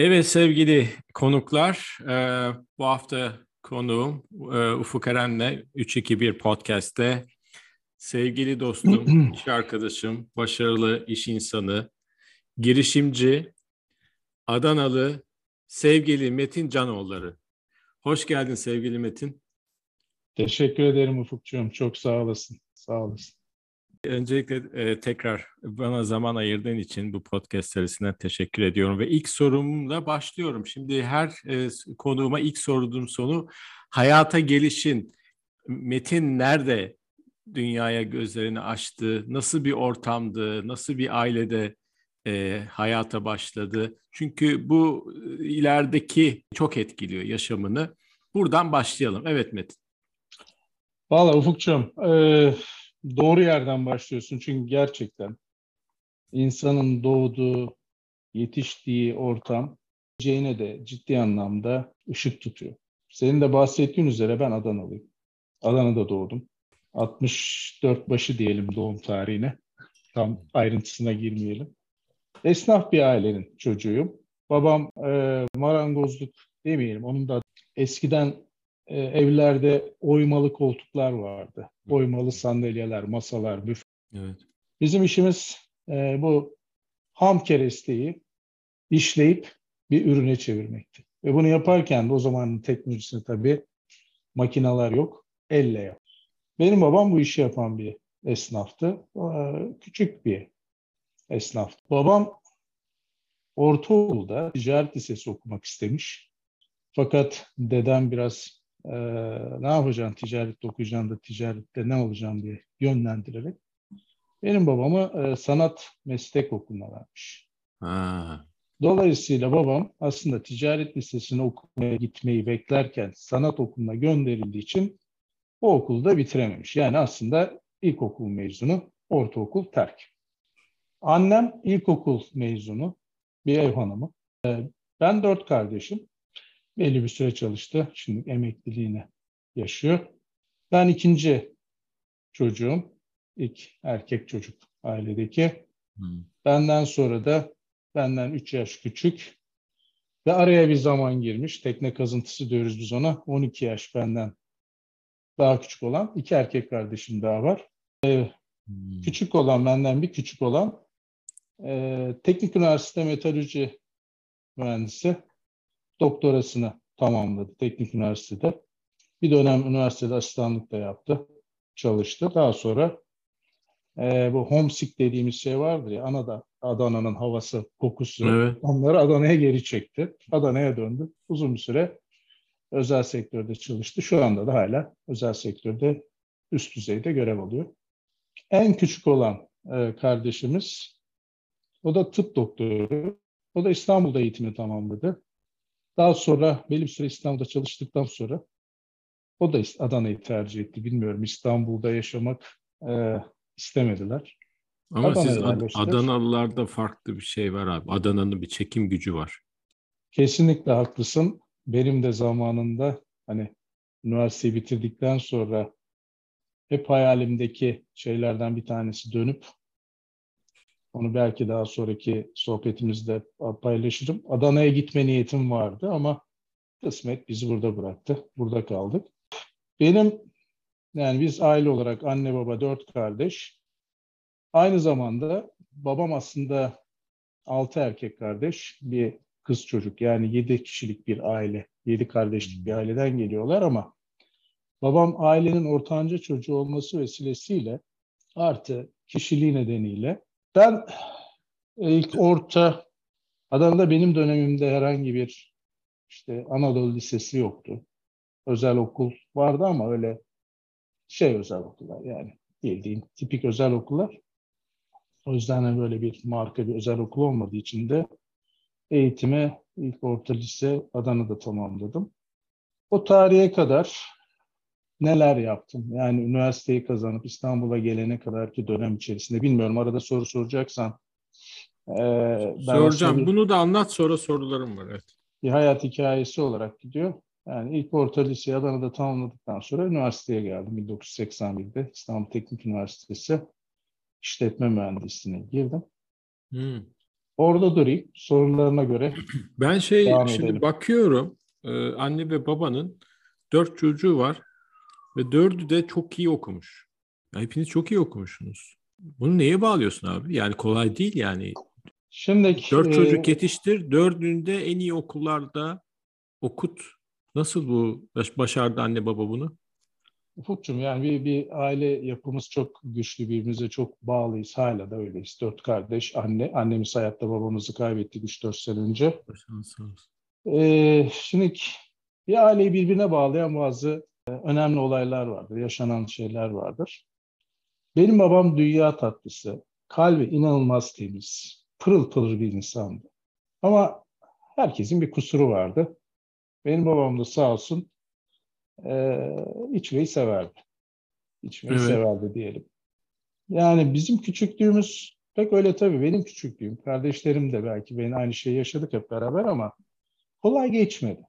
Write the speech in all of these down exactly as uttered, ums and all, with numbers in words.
Evet sevgili konuklar, e, bu hafta konuğum e, Ufuk Eren'le üç iki bir Podcast'te sevgili dostum, iş arkadaşım, başarılı iş insanı, girişimci, Adanalı sevgili Metin Canoğulları. Hoş geldin sevgili Metin. Teşekkür ederim Ufukcuğum, çok sağ olasın, sağ olasın. Öncelikle e, tekrar bana zaman ayırdığın için bu podcast serisinden teşekkür ediyorum ve ilk sorumla başlıyorum. Şimdi her e, konuğuma ilk sorduğum soru hayata gelişin. Metin nerede dünyaya gözlerini açtı? Nasıl bir ortamdı? Nasıl bir ailede e, hayata başladı? Çünkü bu ilerideki çok etkiliyor yaşamını. Buradan başlayalım. Evet Metin. Vallahi Ufukcuğum... E... Doğru yerden başlıyorsun çünkü gerçekten insanın doğduğu, yetiştiği ortam geleceğine de ciddi anlamda ışık tutuyor. Senin de bahsettiğin üzere ben Adanalıyım. Adana'da doğdum. altmış dört başı diyelim doğum tarihine. Tam ayrıntısına girmeyelim. Esnaf bir ailenin çocuğuyum. Babam e, marangozluk demeyelim. Onun da eskiden e, evlerde oymalı koltuklar vardı. Oymalı sandalyeler, masalar, büfe. Evet. Bizim işimiz e, bu ham keresteyi işleyip bir ürüne çevirmekti. Ve bunu yaparken de o zamanın teknolojisinde tabii makineler yok, elle yap. Benim babam bu işi yapan bir esnaftı. Ee, küçük bir esnaftı. Babam ortaokulda ticaret lisesi okumak istemiş. Fakat dedem biraz Ee, ne yapacaksın ticarette okuyacaksın da ticarette ne olacaksın diye yönlendirerek benim babamı e, sanat meslek okuluna vermiş. Ha. Dolayısıyla babam aslında ticaret lisesine okumaya gitmeyi beklerken sanat okuluna gönderildiği için o okulda bitirememiş. Yani aslında ilkokul mezunu, ortaokul terk. Annem ilkokul mezunu, bir ev hanımı. Ee, ben dört kardeşim. Belli bir süre çalıştı. Şimdi emekliliğini yaşıyor. Ben ikinci çocuğum. İlk erkek çocuk ailedeki. Hmm. Benden sonra da benden üç yaş küçük. Ve araya bir zaman girmiş. Tekne kazıntısı diyoruz biz ona. on iki yaş benden daha küçük olan. iki erkek kardeşim daha var. Ee, hmm. Küçük olan benden bir küçük olan. E, Teknik Üniversite Metalürji Mühendisi. Doktorasını tamamladı teknik üniversitede. Bir dönem üniversitede asistanlık da yaptı, çalıştı. Daha sonra e, bu homesick dediğimiz şey vardır ya, Anada, Adana'nın havası, kokusu. Evet. Onları Adana'ya geri çekti. Adana'ya döndü. Uzun bir süre özel sektörde çalıştı. Şu anda da hala özel sektörde üst düzeyde görev alıyor. En küçük olan e, kardeşimiz, o da tıp doktoru. O da İstanbul'da eğitimini tamamladı. Daha sonra belli bir süre İstanbul'da çalıştıktan sonra o da Adana'yı tercih etti. Bilmiyorum, İstanbul'da yaşamak e, istemediler. Ama Adana'ya siz Ad- Adanalılarda farklı bir şey var abi. Adana'nın bir çekim gücü var. Kesinlikle haklısın. Benim de zamanında hani üniversiteyi bitirdikten sonra hep hayalimdeki şeylerden bir tanesi dönüp onu belki daha sonraki sohbetimizde paylaşırım. Adana'ya gitme niyetim vardı ama kısmet bizi burada bıraktı. Burada kaldık. Benim, yani biz aile olarak anne baba dört kardeş. Aynı zamanda babam aslında altı erkek kardeş, bir kız çocuk. Yani yedi kişilik bir aile, yedi kardeşlik bir aileden geliyorlar ama babam ailenin ortanca çocuğu olması vesilesiyle artı kişiliği nedeniyle ben ilk orta, Adana'da benim dönemimde herhangi bir işte Anadolu Lisesi yoktu. Özel okul vardı ama öyle şey özel okullar, yani bildiğin tipik özel okullar. O yüzden böyle bir marka bir özel okul olmadığı için de eğitimi ilk orta lise Adana'da tamamladım. O tarihe kadar neler yaptım? Yani üniversiteyi kazanıp İstanbul'a gelene kadarki dönem içerisinde. Bilmiyorum, arada soru soracaksan. E, ben Soracağım. Bir, Bunu da anlat, sonra sorularım var. Evet. Bir hayat hikayesi olarak gidiyor. Yani ilk orta liseyi Adana'da tamamladıktan sonra üniversiteye geldim. bin dokuz yüz seksen birde İstanbul Teknik Üniversitesi İşletme Mühendisliğine girdim. Hmm. Orada durayım. Sorularına göre. Ben şey şimdi edelim. Bakıyorum. Ee, anne ve babanın dört çocuğu var ve dördü de çok iyi okumuş. Yani hepiniz çok iyi okumuşsunuz. Bunu neye bağlıyorsun abi? Yani kolay değil yani. Şimdiki, dört çocuk yetiştir. Dördünde en iyi okullarda okut. Nasıl bu? Başardı anne baba bunu? Ufuk'cum yani bir, bir aile yapımız çok güçlü, birbirimize çok bağlıyız. Hala da öyleyiz. Dört kardeş, anne. Annemiz hayatta, babamızı kaybettik üç dört sene önce. Ee, şimdi bir aileyi birbirine bağlayan bazı önemli olaylar vardır, yaşanan şeyler vardır. Benim babam dünya tatlısı, kalbi inanılmaz temiz, pırıl pırıl bir insandı. Ama herkesin bir kusuru vardı. Benim babam da sağ olsun Ee, içmeyi severdi. İçmeyi evet. severdi diyelim. Yani bizim küçüklüğümüz pek öyle tabii. Benim küçüklüğüm, kardeşlerim de belki benim aynı şeyi yaşadık hep beraber ama kolay geçmedi.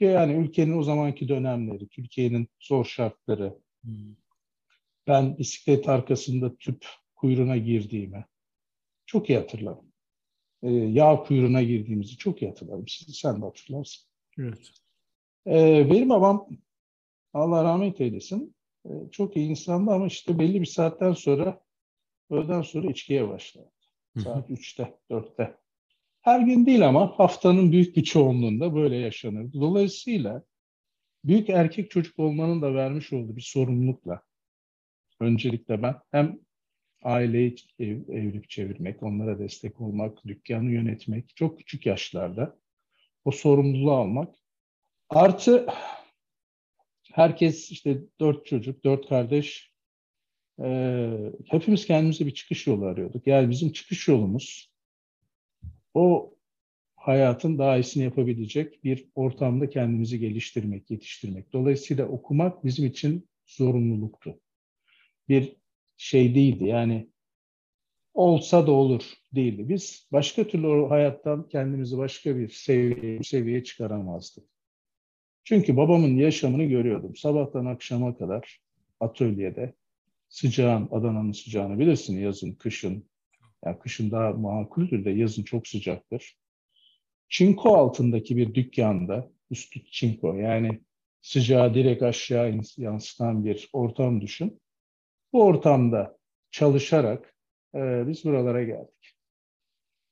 Yani ülkenin o zamanki dönemleri, Türkiye'nin zor şartları. Hmm. Ben bisiklet arkasında tüp kuyruğuna girdiğimi çok iyi hatırlarım. Ee, yağ kuyruğuna girdiğimizi çok iyi hatırlarım. Siz, sen de hatırlarsın. Evet. Benim babam, Allah rahmet eylesin, çok iyi insandı ama işte belli bir saatten sonra, öğleden sonra içkiye başladı. Saat üçte, dörtte. Her gün değil ama haftanın büyük bir çoğunluğunda böyle yaşanırdı. Dolayısıyla büyük erkek çocuk olmanın da vermiş olduğu bir sorumlulukla, öncelikle ben hem aileyi ev, evlilik çevirmek, onlara destek olmak, dükkanı yönetmek, çok küçük yaşlarda o sorumluluğu almak, artı herkes işte dört çocuk, dört kardeş, e, hepimiz kendimize bir çıkış yolu arıyorduk. Yani bizim çıkış yolumuz o hayatın daha iyisini yapabilecek bir ortamda kendimizi geliştirmek, yetiştirmek. Dolayısıyla okumak bizim için zorunluluktu. Bir şey değildi yani olsa da olur değildi. Biz başka türlü o hayattan kendimizi başka bir seviye, seviyeye çıkaramazdık. Çünkü babamın yaşamını görüyordum. Sabahtan akşama kadar atölyede sıcağın, Adana'nın sıcağını bilirsin yazın, kışın. Yani kışın daha makuldür de yazın çok sıcaktır. Çinko altındaki bir dükkanda, üstü çinko yani sıcağı direkt aşağı yansıtan bir ortam düşün. Bu ortamda çalışarak e, biz buralara geldik.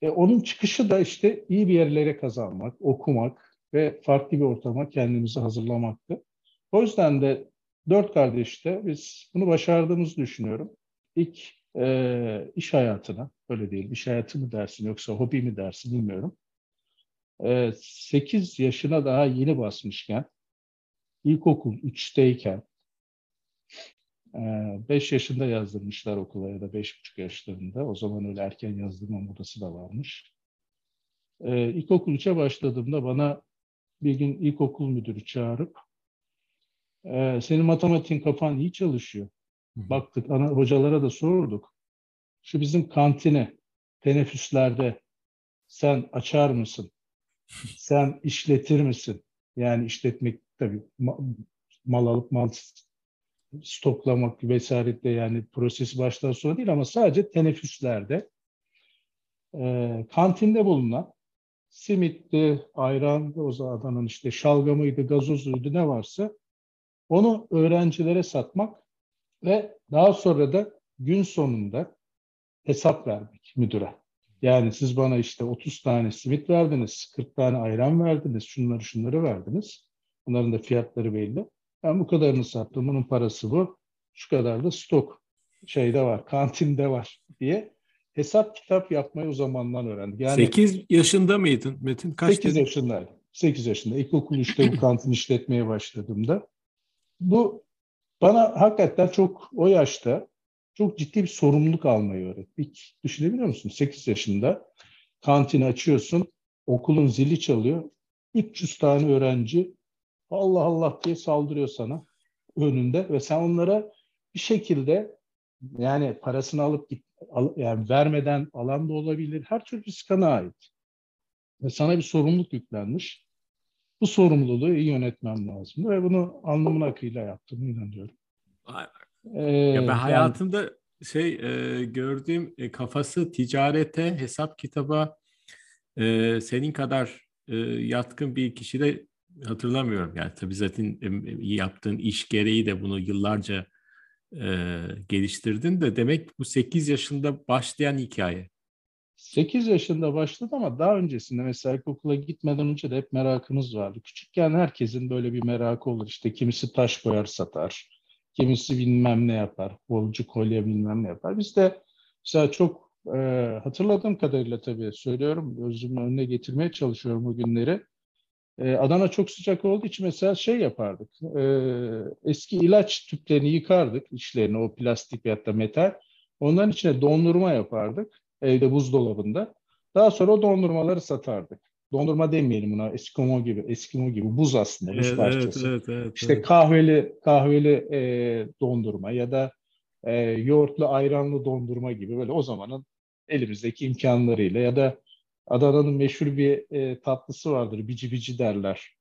E, onun çıkışı da işte iyi bir yerlere kazanmak, okumak ve farklı bir ortama kendimizi hazırlamaktı. O yüzden de dört kardeşte biz bunu başardığımızı düşünüyorum. İlk e, iş hayatına, öyle değil iş hayatı mı dersin yoksa hobi mi dersin bilmiyorum. E, sekiz yaşına daha yeni basmışken, ilkokul üçteyken, e, beş yaşında yazdırmışlar okula ya da beş buçuk yaşlarında. O zaman öyle erken yazdırma modası da varmış. E, ilkokul üçe başladığımda bana bir gün ilkokul müdürü çağırıp e, senin matematiğin kafan iyi çalışıyor. Baktık ana hocalara da sorduk. Şu bizim kantine teneffüslerde sen açar mısın? Sen işletir misin? Yani işletmek tabii ma- mal alıp mal stoklamak vesaire de yani prosesi baştan sona değil ama sadece teneffüslerde e, kantinde bulunan simitti, ayrandı, o zaman Adana'nın işte şalgamıydı, gazozuydu ne varsa onu öğrencilere satmak ve daha sonra da gün sonunda hesap vermek müdüre. Yani siz bana işte otuz tane simit verdiniz, kırk tane ayran verdiniz, şunları şunları verdiniz. Bunların da fiyatları belli. Ben bu kadarını sattım, bunun parası bu. Şu kadar da stok şeyde var, kantinde var diye. Hesap kitap yapmayı o zamandan öğrendim. Yani sekiz yaşında mıydın Metin? Kaç sekiz dedin? Yaşındaydım. sekiz yaşında. İlkokul üçte bu kantin işletmeye başladığımda. Bu bana hakikaten çok o yaşta çok ciddi bir sorumluluk almayı öğrettik. Düşünebiliyor musun? sekiz yaşında kantini açıyorsun, okulun zili çalıyor. üç yüz tane öğrenci Allah Allah diye saldırıyor sana önünde ve sen onlara bir şekilde yani parasını alıp git. Yani vermeden alan da olabilir. Her türlü riskana ait. Ve sana bir sorumluluk yüklenmiş. Bu sorumluluğu iyi yönetmem lazım. Ve bunu alnımın akıyla yaptığımı inanıyorum. Ee, ya ben hayatımda yani, şey e, gördüğüm e, kafası ticarete, hesap kitaba e, senin kadar e, yatkın bir kişi de hatırlamıyorum. Yani tabii zaten e, yaptığın iş gereği de bunu yıllarca e, geliştirdin de demek bu sekiz yaşında başlayan hikaye. sekiz yaşında başladı ama daha öncesinde mesela okula gitmeden önce de hep merakımız vardı. Küçükken herkesin böyle bir merakı olur. İşte kimisi taş boyar satar, kimisi bilmem ne yapar, bolcu kolye bilmem ne yapar. Biz de mesela çok e, hatırladığım kadarıyla tabii söylüyorum, özümü önüne getirmeye çalışıyorum o günleri. E, Adana çok sıcak olduğu için mesela şey yapardık, e, eski ilaç tüplerini yıkardık, içlerini, o plastik veyahut da metal. Onların içine dondurma yapardık. Evde buzdolabında. Daha sonra o dondurmaları satardık. Dondurma demeyelim buna, Eskimo gibi, Eskimo gibi buz aslında, buz evet, parçası. Evet, evet, evet, işte evet. kahveli kahveli e, dondurma ya da e, yoğurtlu ayranlı dondurma gibi böyle o zamanın elimizdeki imkanlarıyla ya da Adana'nın meşhur bir e, tatlısı vardır, bici bici derler.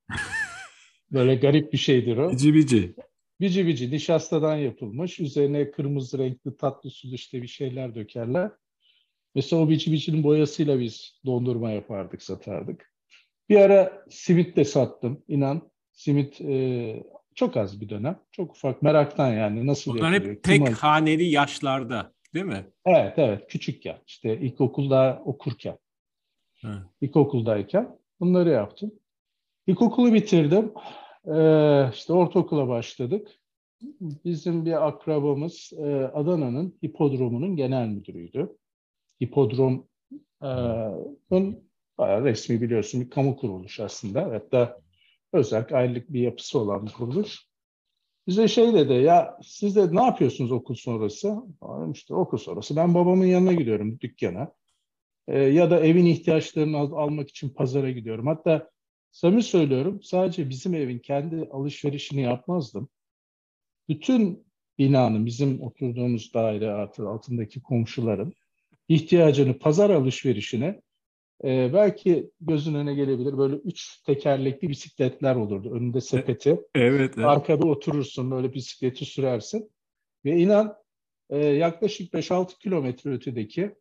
Böyle garip bir şeydir o. Bici bici. Bici bici nişastadan yapılmış, üzerine kırmızı renkli tatlı sulu işte bir şeyler dökerler. Mesela o biçim biçinin boyasıyla biz dondurma yapardık, satardık. Bir ara simit de sattım. İnan simit e, çok az bir dönem. Çok ufak meraktan yani nasıl yapılıyor. Onlar hep tek haneli yaşlarda değil mi? Evet evet küçükken işte ilkokulda okurken. Evet. İlkokuldayken bunları yaptım. İlkokulu bitirdim. E, işte ortaokula başladık. Bizim bir akrabamız e, Adana'nın hipodromunun genel müdürüydü. Hipodrom e, bayağı resmi biliyorsun bir kamu kuruluş aslında. Hatta özel aylık bir yapısı olan bir kuruluş. Bize şey dedi ya siz de ne yapıyorsunuz okul sonrası? İşte okul sonrası ben babamın yanına gidiyorum dükkana. E, ya da evin ihtiyaçlarını al- almak için pazara gidiyorum. Hatta samimi söylüyorum sadece bizim evin kendi alışverişini yapmazdım. Bütün binanın bizim oturduğumuz daire artı altındaki komşuların ihtiyacını pazar alışverişine e, belki gözün önüne gelebilir böyle üç tekerlekli bisikletler olurdu. Önünde sepeti, evet, evet. Arkada oturursun böyle bisikleti sürersin ve inan e, yaklaşık beş altı kilometre ötedeki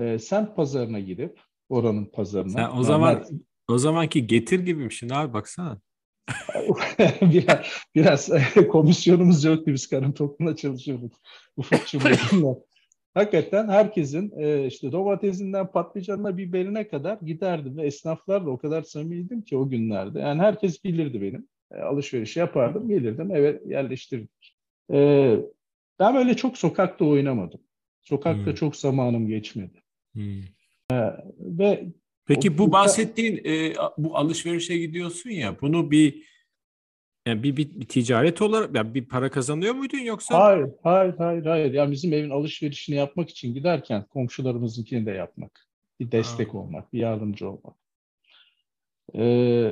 e, semt pazarına gidip oranın pazarına. Sen o zaman normal... o zamanki getir gibiymişsin abi baksana. biraz, biraz komisyonumuz yoktu biz karın tokluğuna çalışıyorduk ufak çubuğumla. Hakikaten herkesin e, işte domatesinden patlıcanına biberine kadar giderdim ve esnaflarla o kadar samimiydim ki o günlerde. Yani herkes bilirdi benim. E, alışveriş yapardım, gelirdim, eve yerleştirdik. E, ben böyle çok sokakta oynamadım. Sokakta hmm. çok zamanım geçmedi. Hmm. E, ve peki bu bahsettiğin e, bu alışverişe gidiyorsun ya bunu bir Yani bir, bir, bir ticaret olarak yani bir para kazanıyor muydun yoksa? Hayır, hayır, hayır, hayır. Yani bizim evin alışverişini yapmak için giderken komşularımızınkini de yapmak. Bir destek ha. olmak, bir yardımcı olmak. Ee,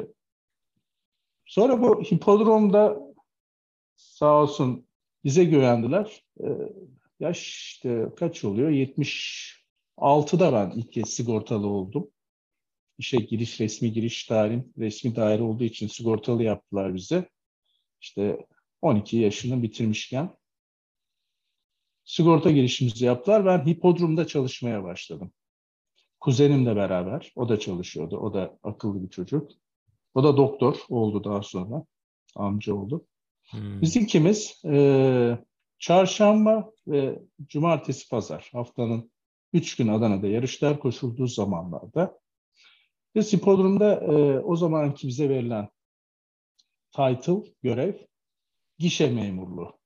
sonra bu hipodromda sağ olsun bize güvendiler. Ee, yaş işte kaç oluyor? yetmiş altıda ben ilk kez sigortalı oldum. İşe giriş, resmi giriş tarihim, resmi daire olduğu için sigortalı yaptılar bize. İşte on iki yaşını bitirmişken sigorta girişimizi yaptılar. Ben hipodromda çalışmaya başladım. Kuzenimle beraber. O da çalışıyordu. O da akıllı bir çocuk. O da doktor oldu daha sonra. Amca oldu. Hmm. Biz ikimiz e, çarşamba ve cumartesi pazar haftanın üç gün Adana'da yarışlar koşulduğu zamanlarda biz hipodromda e, o zamanki bize verilen title, görev, gişe memurluğu.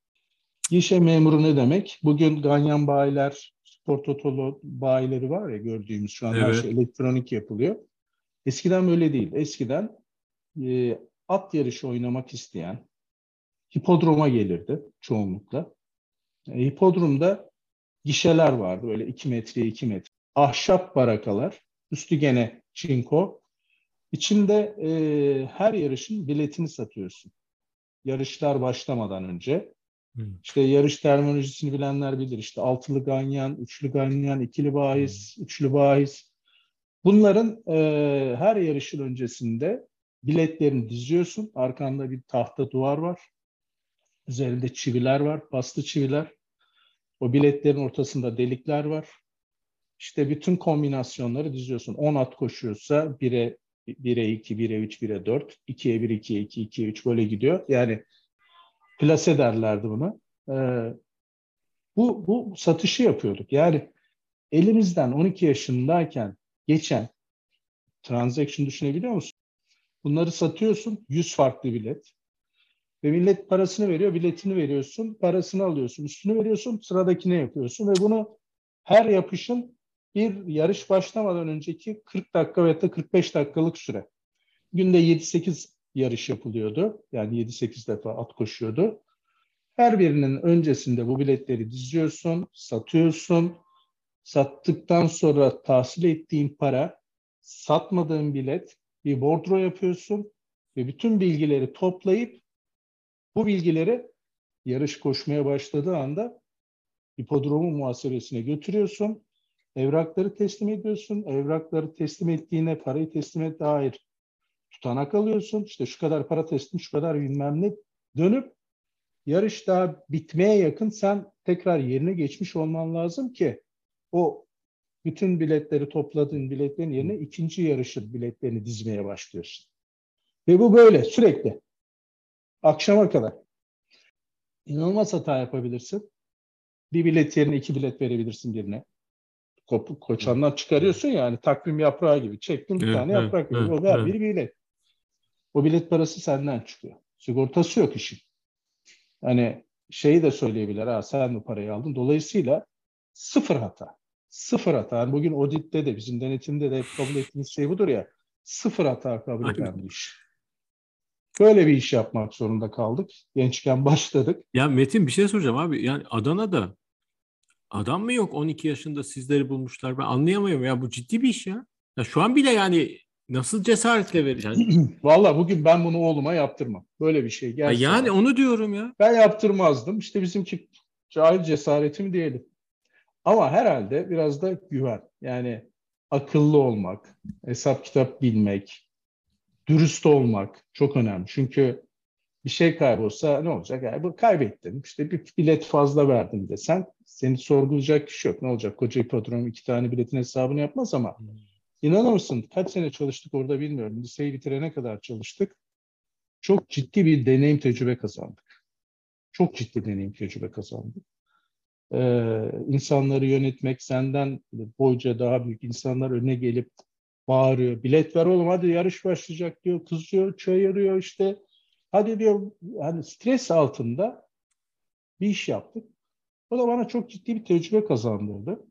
Gişe memuru ne demek? Bugün ganyan bayiler, spor totolu bayileri var ya gördüğümüz şu an evet. Her şey elektronik yapılıyor. Eskiden böyle değil. Eskiden e, at yarışı oynamak isteyen hipodroma gelirdi çoğunlukla. E, hipodromda gişeler vardı böyle iki metreye iki metre. Ahşap barakalar, üstü gene çinko. İçinde e, her yarışın biletini satıyorsun. Yarışlar başlamadan önce. Hmm. İşte yarış terminolojisini bilenler bilir. İşte altılı ganyan, üçlü ganyan, ikili bahis, hmm. üçlü bahis. Bunların e, her yarışın öncesinde biletlerini diziyorsun. Arkanda bir tahta duvar var. Üzerinde çiviler var, paslı çiviler. O biletlerin ortasında delikler var. İşte bütün kombinasyonları diziyorsun. on at koşuyorsa bire iki, bire üç, bire dört, ikiye bir, ikiye iki, ikiye üç böyle gidiyor. Yani plase derlerdi buna. Ee, bu, bu satışı yapıyorduk. Yani elimizden on iki yaşındayken geçen transaction düşünebiliyor musun? Bunları satıyorsun, yüz farklı bilet. Ve millet parasını veriyor, biletini veriyorsun, parasını alıyorsun, üstünü veriyorsun, sıradakine yapıyorsun. Ve bunu her yapışın bir yarış başlamadan önceki kırk dakika veya da kırk beş dakikalık süre. Günde yedi sekiz yarış yapılıyordu. Yani yedi sekiz defa at koşuyordu. Her birinin öncesinde bu biletleri diziyorsun, satıyorsun. Sattıktan sonra tahsil ettiğin para, satmadığın bilet, bir bordro yapıyorsun ve bütün bilgileri toplayıp bu bilgileri yarış koşmaya başladığı anda hipodromun muhasebesine götürüyorsun. Evrakları teslim ediyorsun. Evrakları teslim ettiğine, parayı teslime dair tutanak alıyorsun. İşte şu kadar para teslim, şu kadar bilmem ne. Dönüp yarış daha bitmeye yakın sen tekrar yerine geçmiş olman lazım ki o bütün biletleri topladığın biletlerin yerine ikinci yarışın biletlerini dizmeye başlıyorsun. Ve bu böyle sürekli. Akşama kadar. İnanılmaz hata yapabilirsin. Bir bilet yerine iki bilet verebilirsin birine. Ko- koçandan çıkarıyorsun ya hani takvim yaprağı gibi. Çektin bir evet, tane evet, yaprak gibi. Evet, o da evet. bir bilet. O bilet parası senden çıkıyor. Sigortası yok işin. Hani şeyi de söyleyebilir. Ha, sen bu parayı aldın. Dolayısıyla sıfır hata. Sıfır hata. Yani bugün auditte de bizim denetimde de kabul ettiğimiz şey budur ya. Sıfır hata kabul eden bir iş. Böyle bir iş yapmak zorunda kaldık. Gençken başladık. Ya Metin bir şey soracağım abi. Yani Adana'da adam mı yok on iki yaşında sizleri bulmuşlar? Ben anlayamıyorum ya. Bu ciddi bir iş ya. Ya şu an bile yani nasıl cesaretle vereceğim? Vallahi bugün ben bunu oğluma yaptırmam. Böyle bir şey gelsin. Ya yani onu diyorum ya. Ben yaptırmazdım. İşte bizimki cahil cesaretim diyelim. Ama herhalde biraz da güven. Yani akıllı olmak, hesap kitap bilmek, dürüst olmak çok önemli. Çünkü bir şey kaybolsa ne olacak? Yani kaybettim. İşte bir bilet fazla verdim desen seni sorgulayacak kişi yok. Ne olacak? Koca hipodrom iki tane biletin hesabını yapmaz ama inanır mısın? Kaç sene çalıştık orada bilmiyorum. Liseyi bitirene kadar çalıştık. Çok ciddi bir deneyim tecrübe kazandık. Çok ciddi deneyim tecrübe kazandık. Ee, insanları yönetmek, senden boyca daha büyük insanlar önüne gelip bağırıyor. Bilet ver oğlum hadi yarış başlayacak diyor. Kızıyor, çayırıyor işte. Hadi diyor hani stres altında bir iş yaptık. O da bana çok ciddi bir tecrübe kazandırdı.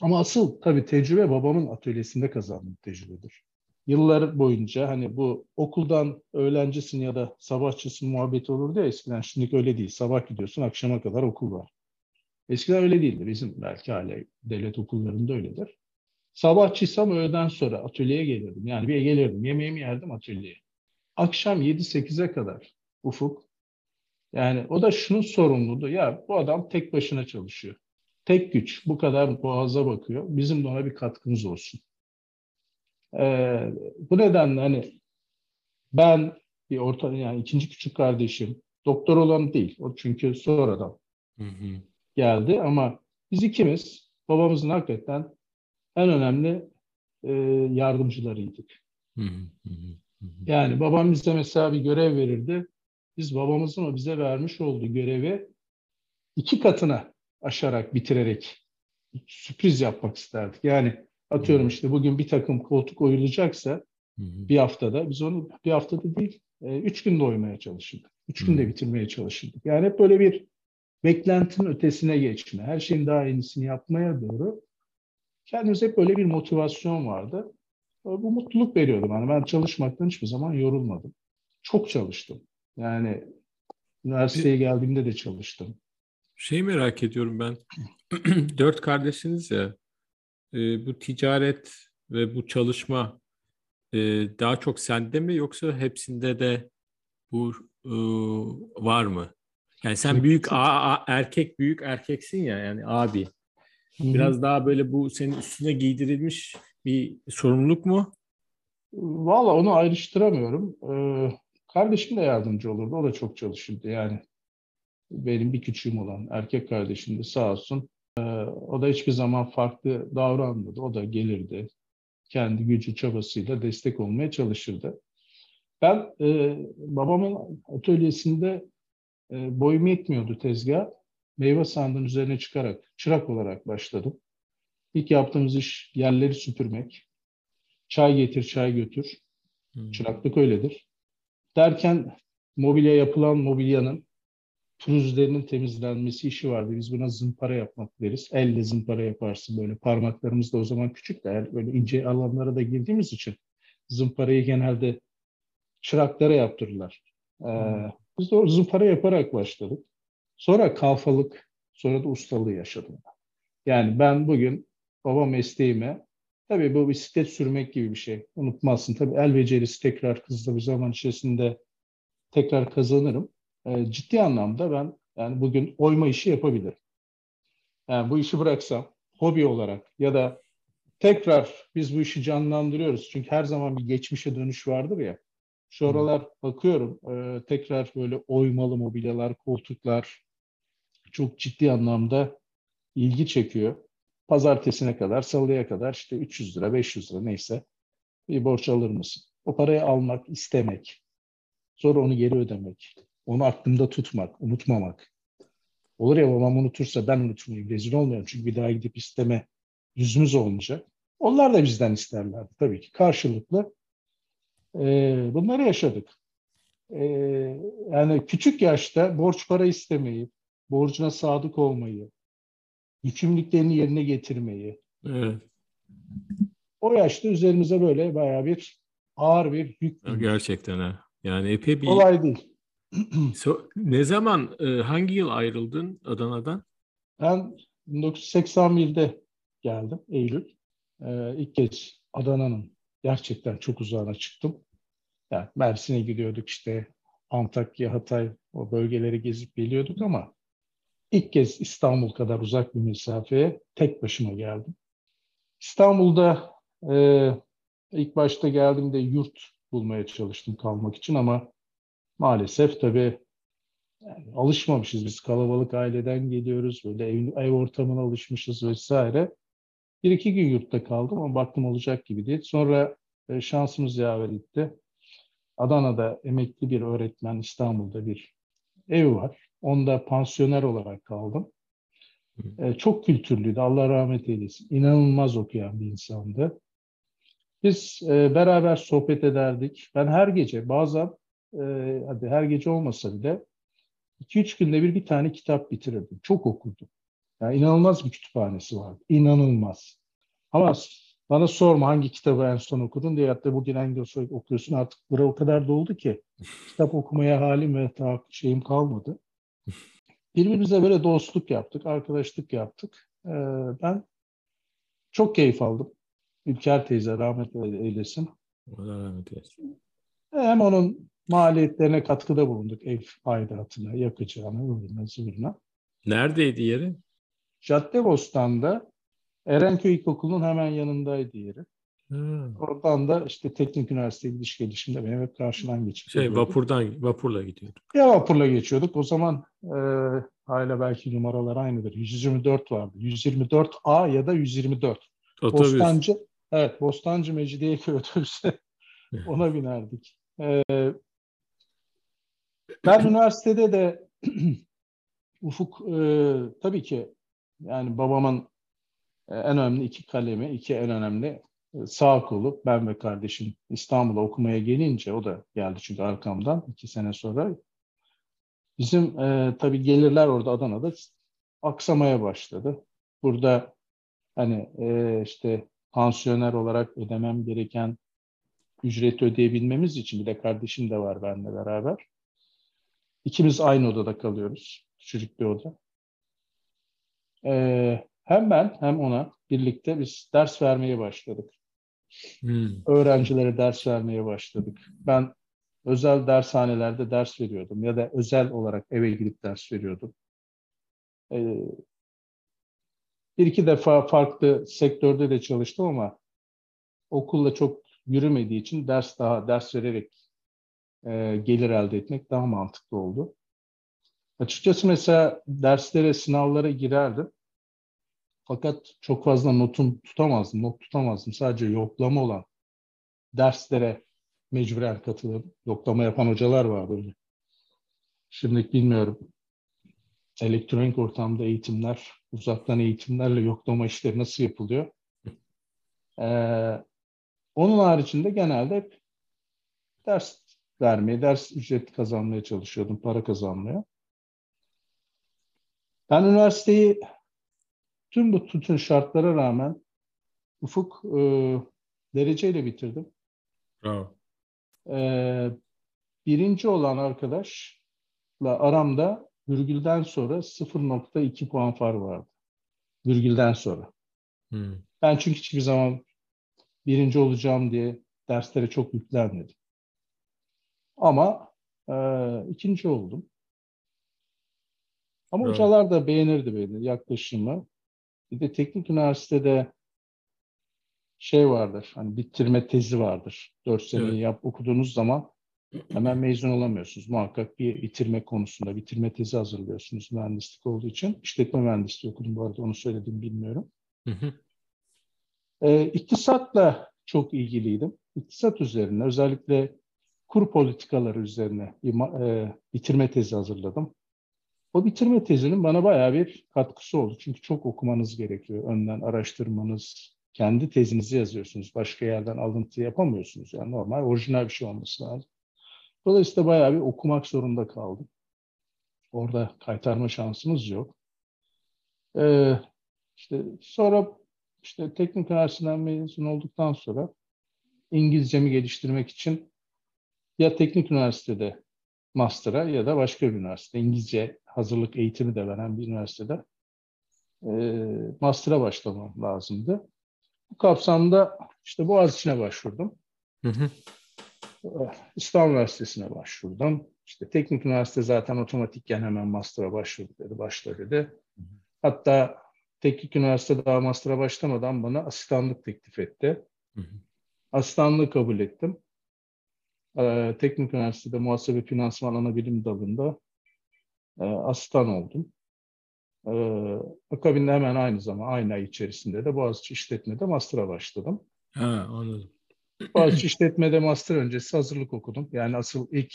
Ama asıl tabii tecrübe babamın atölyesinde kazandığım tecrübedir. Yıllar boyunca hani bu okuldan öğlencisin ya da sabahçısın muhabbeti olurdu ya eskiden. Şimdiki öyle değil. Sabah gidiyorsun akşama kadar okul var. Eskiden öyle değildi. Bizim belki hala devlet okullarında öyledir. Sabahçıysam öğleden sonra atölyeye gelirdim. Yani bir gelirdim, yemeğimi yerdim atölyeye. Akşam yedi sekize kadar Ufuk. Yani o da şunun sorumluluğu. Ya bu adam tek başına çalışıyor. Tek güç. Bu kadar boğaza bakıyor. Bizim de ona bir katkımız olsun. Ee, bu nedenle hani ben bir orta, yani ikinci küçük kardeşim doktor olan değil. O çünkü sonradan hı hı. geldi ama biz ikimiz babamızın hakikaten en önemli e, yardımcılarıydık. Hı hı hı. Yani babam bize mesela bir görev verirdi. Biz babamızın o bize vermiş olduğu görevi iki katına aşarak, bitirerek sürpriz yapmak isterdik. Yani atıyorum hı hı. işte bugün bir takım koltuk oyulacaksa hı hı. bir haftada, biz onu bir haftada değil, e, üç günde oymaya çalışırdık. Üç günde bitirmeye çalışırdık. Yani hep böyle bir beklentinin ötesine geçme, her şeyin daha iyisini yapmaya doğru kendimize hep böyle bir motivasyon vardı. Bu mutluluk veriyordu bana. Yani ben çalışmaktan hiçbir zaman yorulmadım. Çok çalıştım. Yani üniversiteye geldiğimde de çalıştım. Şey merak ediyorum ben. Dört kardeşsiniz ya. Bu ticaret ve bu çalışma daha çok sende mi yoksa hepsinde de bu var mı? Yani sen büyük a, a, erkek büyük erkeksin ya yani abi. Biraz Hı-hı. daha böyle bu senin üstüne giydirilmiş bir sorumluluk mu? Vallahi onu ayrıştıramıyorum. Ee, kardeşim de yardımcı olurdu. O da çok çalışırdı yani. benim bir küçüğüm olan erkek kardeşim de sağ olsun, e, o da hiçbir zaman farklı davranmadı. O da gelirdi. Kendi gücü çabasıyla destek olmaya çalışırdı. Ben e, babamın atölyesinde e, boyum yetmiyordu tezgah. Meyve sandığının üzerine çıkarak çırak olarak başladım. İlk yaptığımız iş yerleri süpürmek. Çay getir, çay götür. Hmm. Çıraklık öyledir. Derken mobilya yapılan mobilyanın pürüzlerinin temizlenmesi işi vardı. Biz buna zımpara yapmak deriz. Elle zımpara yaparsın böyle. Parmaklarımız da o zaman küçük de. Yani böyle ince alanlara da girdiğimiz için zımparayı genelde çıraklara yaptırırlar. Ee, hmm. Biz de o zımpara yaparak başladık. Sonra kalfalık, sonra da ustalığı yaşadım. Yani ben bugün baba mesleğime, tabii bu bisiklet sürmek gibi bir şey. Unutmazsın tabii, el becerisi tekrar hızlı bir zaman içerisinde tekrar kazanırım. E, ciddi anlamda ben yani bugün oyma işi yapabilirim. Yani bu işi bıraksam hobi olarak ya da tekrar biz bu işi canlandırıyoruz. Çünkü her zaman bir geçmişe dönüş vardır ya. Şu aralar bakıyorum e, tekrar böyle oymalı mobilyalar, koltuklar çok ciddi anlamda ilgi çekiyor. Pazartesine kadar, salıya kadar işte üç yüz lira, beş yüz lira neyse bir borç alır mısın? O parayı almak, istemek, sonra onu geri ödemek, onu aklımda tutmak, unutmamak. Olur ya, babam unutursa ben unutmayayım, rezil olmuyorum çünkü bir daha gidip isteme yüzümüz olmayacak. Onlar da bizden isterlerdi tabii ki, karşılıklı. Ee, bunları yaşadık. Ee, yani küçük yaşta borç para istemeyi, borcuna sadık olmayı, yükümlülüklerini yerine getirmeyi. Evet. O yaşta üzerimize böyle bayağı bir ağır bir yük. Gerçekten ha. Yani epey bir... Kolay değil. So, ne zaman, hangi yıl ayrıldın Adana'dan? Ben bin dokuz yüz seksen birde geldim, Eylül. Ee, ilk kez Adana'nın gerçekten çok uzağına çıktım. Yani Mersin'e gidiyorduk işte, Antakya, Hatay o bölgeleri gezip geliyorduk ama İlk kez İstanbul kadar uzak bir mesafeye tek başıma geldim. İstanbul'da e, ilk başta geldiğimde yurt bulmaya çalıştım kalmak için ama maalesef tabii yani alışmamışız. Biz kalabalık aileden geliyoruz, böyle ev, ev ortamına alışmışız vesaire. Bir iki gün yurtta kaldım ama baktım olacak gibi değil. Sonra e, şansımız yaver gitti. Adana'da emekli bir öğretmen, İstanbul'da bir ev var. Onda pansiyoner olarak kaldım. Ee, çok kültürlüydü, Allah rahmet eylesin. İnanılmaz okuyan bir insandı. Biz e, beraber sohbet ederdik. Ben her gece, bazen e, hadi her gece olmasa bile iki üç günde bir bir tane kitap bitirirdim. Çok okurdum. Yani inanılmaz bir kütüphanesi vardı. İnanılmaz. Ama bana sorma hangi kitabı en son okudun diye, hatta bugün en son okuyorsun artık, bura o kadar doldu ki kitap okumaya halim ve şeyim kalmadı. Birbirimize böyle dostluk yaptık, arkadaşlık yaptık. Ee, ben çok keyif aldım. Ülker teyze rahmet eylesin. Allah rahmet eylesin. Hem onun maliyetlerine katkıda bulunduk, ev aidatına, yakacağına, uğruna, zıvırına. Neredeydi yeri? Caddebostan'da, Erenköy İlkokulu'nun hemen yanındaydı yeri. Hmm. Oradan da işte Teknik Üniversiteye gidiş gelişimde benim hep karşıdan geçiyorduk. Şey, vapurdan, vapurla gidiyorduk. Ya vapurla geçiyorduk. O zaman e, hala belki numaralar aynıdır. yüz yirmi dört vardı. yüz yirmi dört A ya da yüz yirmi dört. Otobüs. Bostancı, evet, Bostancı Mecidiyeköy otobüse ona binerdik. E, ben üniversitede de Ufuk e, tabii ki yani babamın en önemli iki kalemi, iki en önemli sağ kolu, ben ve kardeşim İstanbul'a okumaya gelince, o da geldi çünkü arkamdan iki sene sonra. Bizim e, tabii gelirler orada Adana'da aksamaya başladı. Burada hani e, işte pansiyoner olarak ödemem gereken ücreti ödeyebilmemiz için, bir de kardeşim de var benimle beraber. İkimiz aynı odada kalıyoruz. Küçücük bir oda. E, hem ben hem ona birlikte biz ders vermeye başladık. Hmm. Öğrencilere ders vermeye başladık. Ben özel dershanelerde ders veriyordum ya da özel olarak eve gidip ders veriyordum. Ee, bir iki defa farklı sektörde de çalıştım ama okulla çok yürümediği için ders daha ders vererek e, gelir elde etmek daha mantıklı oldu. Açıkçası mesela derslere, sınavlara girerdim. Fakat çok fazla notum tutamazdım, not tutamazdım. Sadece yoklama olan derslere mecburen katılırdım. Yoklama yapan hocalar vardı öyle. Şimdilik bilmiyorum. Elektronik ortamda eğitimler, uzaktan eğitimlerle yoklama işleri nasıl yapılıyor? Ee, onun haricinde genelde hep ders vermeye, ders ücreti kazanmaya çalışıyordum, para kazanmaya. Ben üniversiteyi tüm bu tutun şartlara rağmen Ufuk e, dereceyle bitirdim. Bravo. E, birinci olan arkadaşla aramda virgülden sonra sıfır nokta iki puan fark vardı. Virgülden sonra. Hmm. Ben çünkü hiçbir zaman birinci olacağım diye derslere çok yüklenmedim. Ama e, ikinci oldum. Ama evet, hocalar da beğenirdi beni, yaklaşımı. Bir de teknik üniversitede şey vardır, hani bitirme tezi vardır. Dört seneyi evet, yap, okuduğunuz zaman hemen mezun olamıyorsunuz. Muhakkak bir bitirme konusunda, bitirme tezi hazırlıyorsunuz mühendislik olduğu için. İşletme mühendisliği okudum bu arada, onu söyledim bilmiyorum. Hı hı. E, iktisatla çok ilgiliydim. İktisat üzerine, özellikle kur politikaları üzerine e, bitirme tezi hazırladım. O bitirme tezinin bana bayağı bir katkısı oldu. Çünkü çok okumanız gerekiyor. Önden araştırmanız, kendi tezinizi yazıyorsunuz. Başka yerden alıntı yapamıyorsunuz. Yani normal, orijinal bir şey olması lazım. Dolayısıyla bayağı bir okumak zorunda kaldım. Orada kaytarma şansımız yok. Ee, işte sonra işte teknik üniversiteden mezun olduktan sonra İngilizcemi geliştirmek için ya teknik üniversitede master'a ya da başka bir üniversite, İngilizce hazırlık eğitimi de veren bir üniversitede e, master'a başlamam lazımdı. Bu kapsamda işte Boğaziçi'ne başvurdum. Hı hı. İslam Üniversitesi'ne başvurdum. İşte teknik üniversite zaten otomatikken hemen master'a başvurdu dedi, başla dedi. Hı hı. Hatta teknik üniversite daha master'a başlamadan bana asistanlık teklif etti. Hı hı. Asistanlığı kabul ettim. Ee, teknik üniversitede muhasebe finansman ana bilim dalında e, asistan oldum. Ee, akabinde hemen aynı zaman, aynı ay içerisinde de Boğaziçi İşletme'de master'a başladım. Ha, anladım. Boğaziçi İşletme'de master öncesi hazırlık okudum. Yani asıl ilk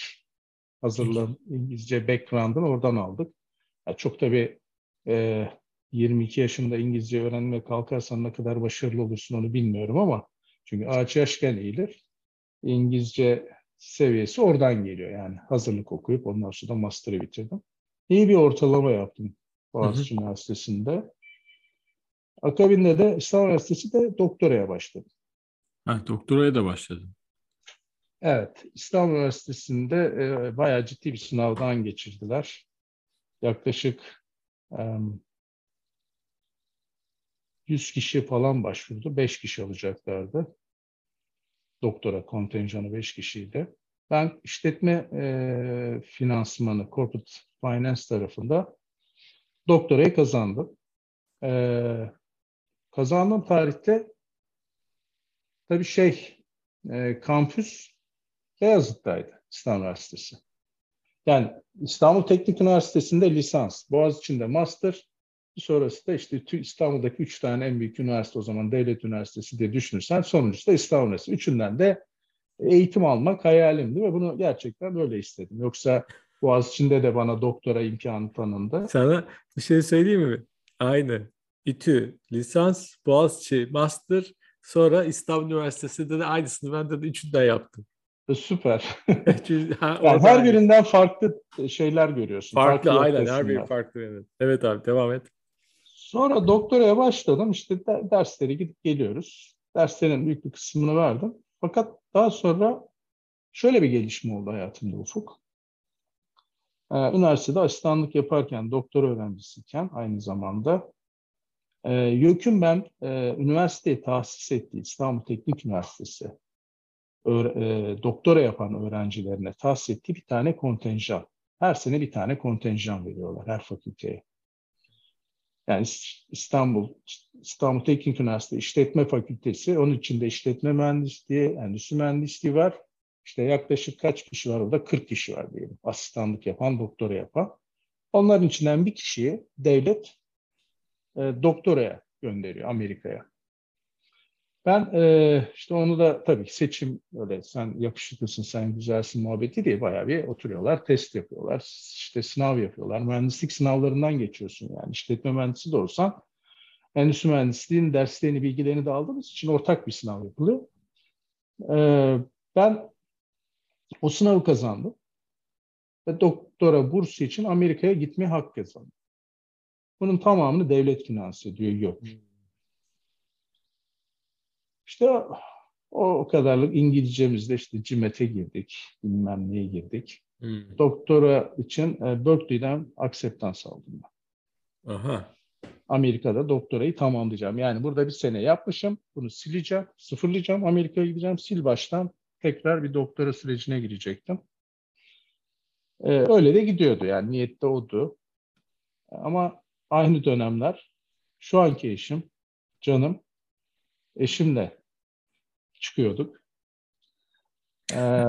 hazırlığım, İngilizce background'ını oradan aldık. Yani çok tabii e, yirmi iki yaşında İngilizce öğrenmeye kalkarsan ne kadar başarılı olursun onu bilmiyorum ama çünkü ağaç yaşken eğilir. İngilizce seviyesi oradan geliyor yani. Hazırlık okuyup ondan sonra da master'ı bitirdim. İyi bir ortalama yaptım Boğaziçi Üniversitesi'nde. Akabinde de İslam Üniversitesi de doktoraya başladım. Ha, doktoraya da başladım. Evet. İslam Üniversitesi'nde e, bayağı ciddi bir sınavdan geçirdiler. Yaklaşık e, yüz kişi falan başvurdu. beş kişi alacaklardı. Doktora kontenjanı beş kişiydi. Ben işletme e, finansmanı, corporate finance tarafında doktorayı kazandım. E, kazandığım tarihte tabii şey, e, kampüs Beyazıt'taydı, İstanbul Üniversitesi. Yani İstanbul Teknik Üniversitesi'nde lisans, Boğaziçi'nde master, sonrası da işte İstanbul'daki üç tane en büyük üniversite o zaman devlet üniversitesi diye düşünürsen sonuncusu da İstanbul Üniversitesi. Üçünden de eğitim almak hayalimdi ve bunu gerçekten böyle istedim. Yoksa Boğaziçi'nde de bana doktora imkanı tanındı. Sana bir şey söyleyeyim mi? Aynı. İTÜ, lisans, Boğaziçi, master, sonra İstanbul Üniversitesi'nde de aynısını ben de, de üçünden yaptım. Süper. ha, yani her aynı. Birinden farklı şeyler görüyorsun. Farklı, farklı aynen. Her biri farklı. Evet. Evet abi, devam et. Sonra doktoraya başladım. İşte derslere gidip geliyoruz. Derslerin büyük bir kısmını verdim. Fakat daha sonra şöyle bir gelişme oldu hayatımda Ufuk. Ee, üniversitede asistanlık yaparken, doktora öğrencisiyken aynı zamanda e, YÖK'ün ben e, üniversiteye tahsis ettiği İstanbul Teknik Üniversitesi öğre, e, doktora yapan öğrencilerine tahsis ettiği bir tane kontenjan. Her sene bir tane kontenjan veriyorlar her fakülteye. Yani İstanbul, İstanbul Teknik Üniversitesi İşletme Fakültesi, onun içinde işletme mühendisliği, endüstri mühendisliği var. İşte yaklaşık kaç kişi var orada? kırk kişi var diyelim. Asistanlık yapan, doktora yapan. Onların içinden bir kişiyi devlet e, doktoraya gönderiyor Amerika'ya. Ben e, işte onu da tabii ki seçim, öyle sen yakışıklısın, sen güzelsin muhabbeti diye bayağı bir oturuyorlar, test yapıyorlar, işte sınav yapıyorlar. Mühendislik sınavlarından geçiyorsun yani. İşletme mühendisi de olsan endüstri mühendisliğinin derslerini, bilgilerini de aldığımız için ortak bir sınav yapılıyor. E, ben o sınavı kazandım ve doktora bursu için Amerika'ya gitme hakkı kazandım. Bunun tamamını devlet finanse ediyor, yok. İşte o kadarlık İngilizcemizde işte CİMET'e girdik, bilmem neye girdik. Hmm. Doktora için Berkeley'den acceptance aldım ben. Aha. Amerika'da doktorayı tamamlayacağım. Yani burada bir sene yapmışım, bunu sileceğim, sıfırlayacağım, Amerika'ya gideceğim, sil baştan tekrar bir doktora sürecine girecektim. Ee, öyle de gidiyordu yani, niyette odu. Ama aynı dönemler şu anki eşim, canım, eşimle çıkıyorduk. Ee,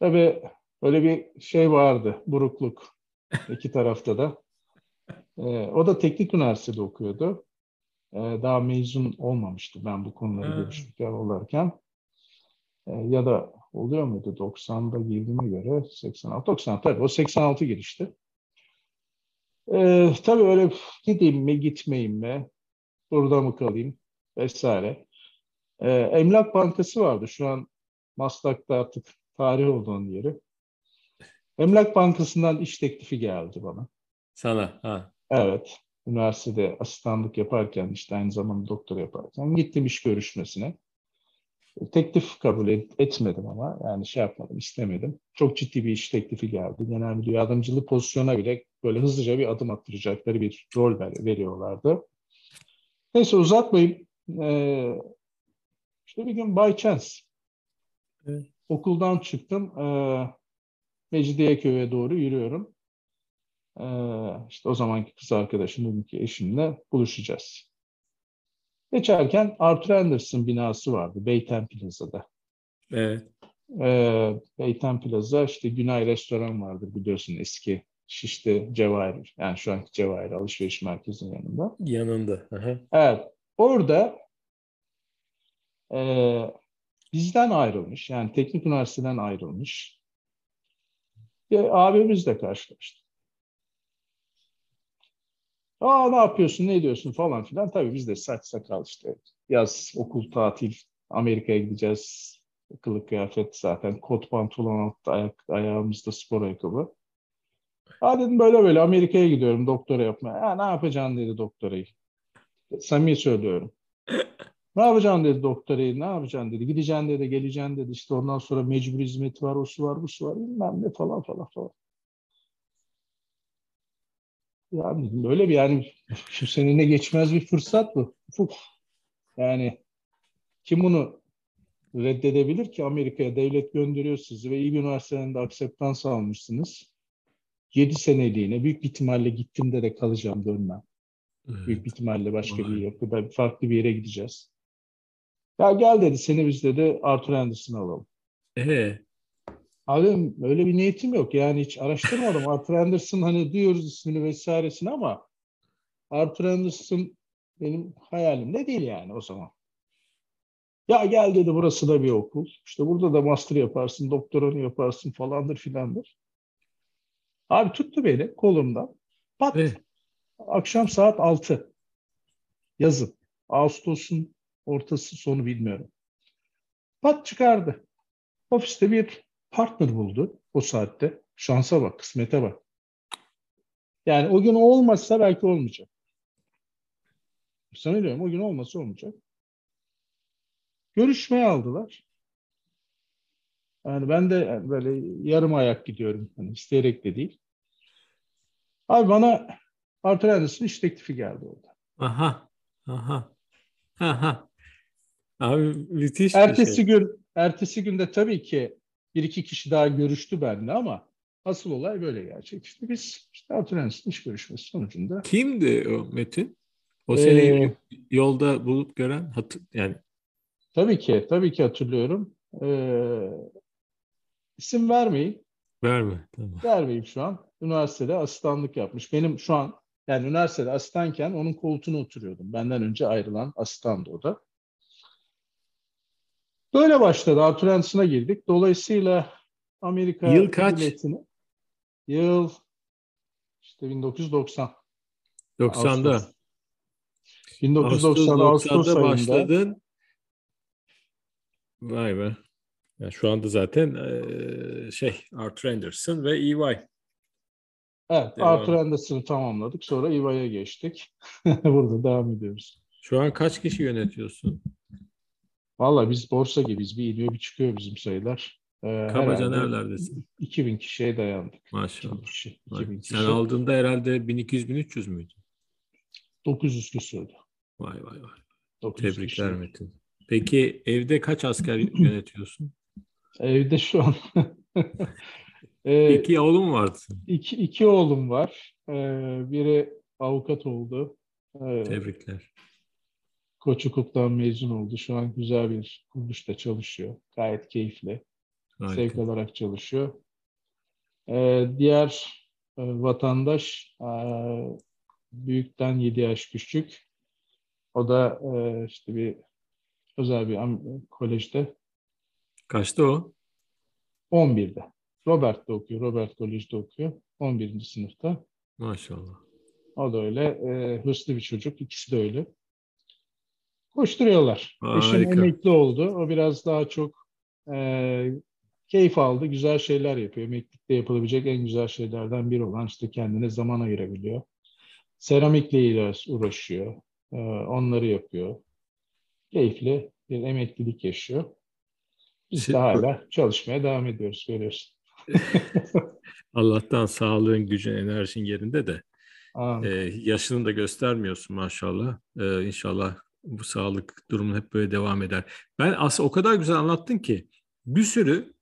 tabii böyle bir şey vardı, burukluk iki tarafta da. Ee, o da teknik üniversitede okuyordu. Ee, daha mezun olmamıştı ben bu konuları görüştükler olarken. Ee, ya da oluyor muydu? doksanda girdiğime göre seksen altı doksan, tabii o seksen altı girişti. Ee, tabii öyle gideyim mi gitmeyeyim mi, burada mı kalayım vesaire. Ee, Emlak Bankası vardı. Şu an Maslak'ta artık tarih olduğun yeri. Emlak Bankası'ndan iş teklifi geldi bana. Sana? Ha. Evet. Üniversitede asistanlık yaparken, işte aynı zamanda doktora yaparken gittim iş görüşmesine. Teklif kabul et, etmedim ama yani şey yapmadım, istemedim. Çok ciddi bir iş teklifi geldi. Genel müdür yardımcılığı pozisyona bile böyle hızlıca bir adım attıracakları bir rol ver, veriyorlardı. Neyse uzatmayayım. Ee, işte bir gün by chance evet. Okuldan çıktım. Ee, Mecidiyeköy'e doğru yürüyorum. Ee, işte o zamanki kız arkadaşım, bugünkü eşimle buluşacağız. Geçerken Arthur Andersen binası vardı Beytem Plaza'da. Evet. Ee, Beytem Plaza, işte Günay Restoran vardır biliyorsun, eski Şişli Cevair, yani şu anki Cevair alışveriş merkezinin yanında. Yanında. Aha. Evet. Orada e, bizden ayrılmış, yani teknik üniversiteden ayrılmış bir abimizle karşılaştık. Aa, ne yapıyorsun, ne ediyorsun falan filan. Tabii biz de saç sakal, işte yaz okul tatil, Amerika'ya gideceğiz. Kılık kıyafet zaten, kot pantolon altta, ayak, ayağımızda spor ayakkabı. Ha dedim, böyle böyle Amerika'ya gidiyorum doktora yapmaya. Ya ne yapacaksın dedi doktorayı. Samimi söylüyorum. Ne yapacaksın dedi doktorayı, ne yapacaksın dedi. Gideceksin dedi, geleceksin dedi. İşte ondan sonra mecbur hizmet var, o su var, bu su var, bilmem ne falan falan falan. Yani böyle bir, yani şu seninle geçmez bir fırsat bu. Ufuk. Yani kim bunu reddedebilir ki? Amerika'ya devlet gönderiyor sizi ve iyi bir üniversiteden de akseptans almışsınız. Yedi seneliğine büyük bir ihtimalle gittiğimde de kalacağım, dönmem. Evet. Büyük bir ihtimalle başka bir yapıda, farklı bir yere gideceğiz. Ya gel dedi, seni biz dedi Arthur Andersen'ı alalım. Ee? Abi öyle bir niyetim yok. Yani hiç araştırmadım. Arthur Andersen hani duyuyoruz ismini vesairesini ama Arthur Andersen benim hayalim ne değil yani o zaman. Ya gel dedi, burası da bir okul. İşte burada da master yaparsın, doktoranı yaparsın falandır filandır. Abi tuttu beni kolumdan. Pat. Evet. Akşam saat altı. Yazın. Ağustos'un ortası sonu bilmiyorum. Pat çıkardı. Ofiste bir partner buldu o saatte. Şansa bak, kısmete bak. Yani o gün olmazsa belki olmayacak. Sana diyorum, o gün olmazsa olmayacak. Görüşmeye aldılar. Yani ben de böyle yarım ayak gidiyorum. Yani isteyerek de değil. Abi bana Arthur Andersen'ın iş teklifi geldi orada. Aha. Aha. Aha. Abi müthiş ertesi şey. Gün, ertesi günde tabii ki bir iki kişi daha görüştü benimle ama asıl olay böyle gerçek. İşte biz işte Arthur Andersen'ın iş görüşmesi sonucunda. Kimdi o Metin? O seni ee, yolda bulup gören hatır, yani. Tabii ki. Tabii ki hatırlıyorum. Ee, İsim vermeyin. Verme. Tamam. Vermeyeyim şu an. üniversitede asistanlık yapmış. Benim şu an, yani üniversitede asistanken onun koltuğuna oturuyordum. Benden önce ayrılan asistandı o da. Böyle başladı. Arthur Andersen'a girdik. Dolayısıyla Amerika... Yıl kaç? Biletini, yıl işte bin dokuz yüz doksan. doksan'da. Ağustos. bin dokuz yüz doksan'da Ağustos başladın. Vay be. Yani şu anda zaten e, şey Arthur Andersen ve E Y. Evet, devam. Arthur Andersen'ı tamamladık. Sonra E Y'ye geçtik. Burada devam ediyoruz. Şu an kaç kişi yönetiyorsun? Vallahi biz borsa gibiyiz. Bir iniyor bir çıkıyor bizim sayılar. Ee, Kabaca nerelerdesin? iki bin kişiye dayandık. Maşallah. iki bin kişi, iki bin kişi. Sen aldığında herhalde bin iki yüz bin üç yüz müydü? dokuz yüz küsürdü. Vay vay vay. Tebrikler Metin. Peki evde kaç asker yönetiyorsun? Evde şu an. ee, iki oğlum vardı. İki, iki oğlum var. Ee, biri avukat oldu. Ee, Tebrikler. Koç Hukuk'tan mezun oldu. Şu an güzel bir kuruluşta çalışıyor. Gayet keyifli. Harika. Sevk olarak çalışıyor. Ee, diğer e, vatandaş e, büyükten yedi yaş küçük. O da e, işte bir özel bir kolejde. Kaçta o? on birde. Robert'te okuyor. Robert Kolej'de okuyor. on birinci sınıfta. Maşallah. O da öyle. E, hırslı bir çocuk. İkisi de öyle. Koşturuyorlar. Harika. Eşim emekli oldu. O biraz daha çok e, keyif aldı. Güzel şeyler yapıyor. Emeklilikte yapılabilecek en güzel şeylerden biri olan işte kendine zaman ayırabiliyor. Seramikle uğraşıyor. E, onları yapıyor. Keyifli bir emeklilik yaşıyor. Biz de hala çalışmaya devam ediyoruz, görüyorsun. Allah'tan sağlığın, gücün, enerjin yerinde de e, yaşını da göstermiyorsun maşallah. E, inşallah bu sağlık durumu hep böyle devam eder. Ben aslında o kadar güzel anlattın ki bir sürü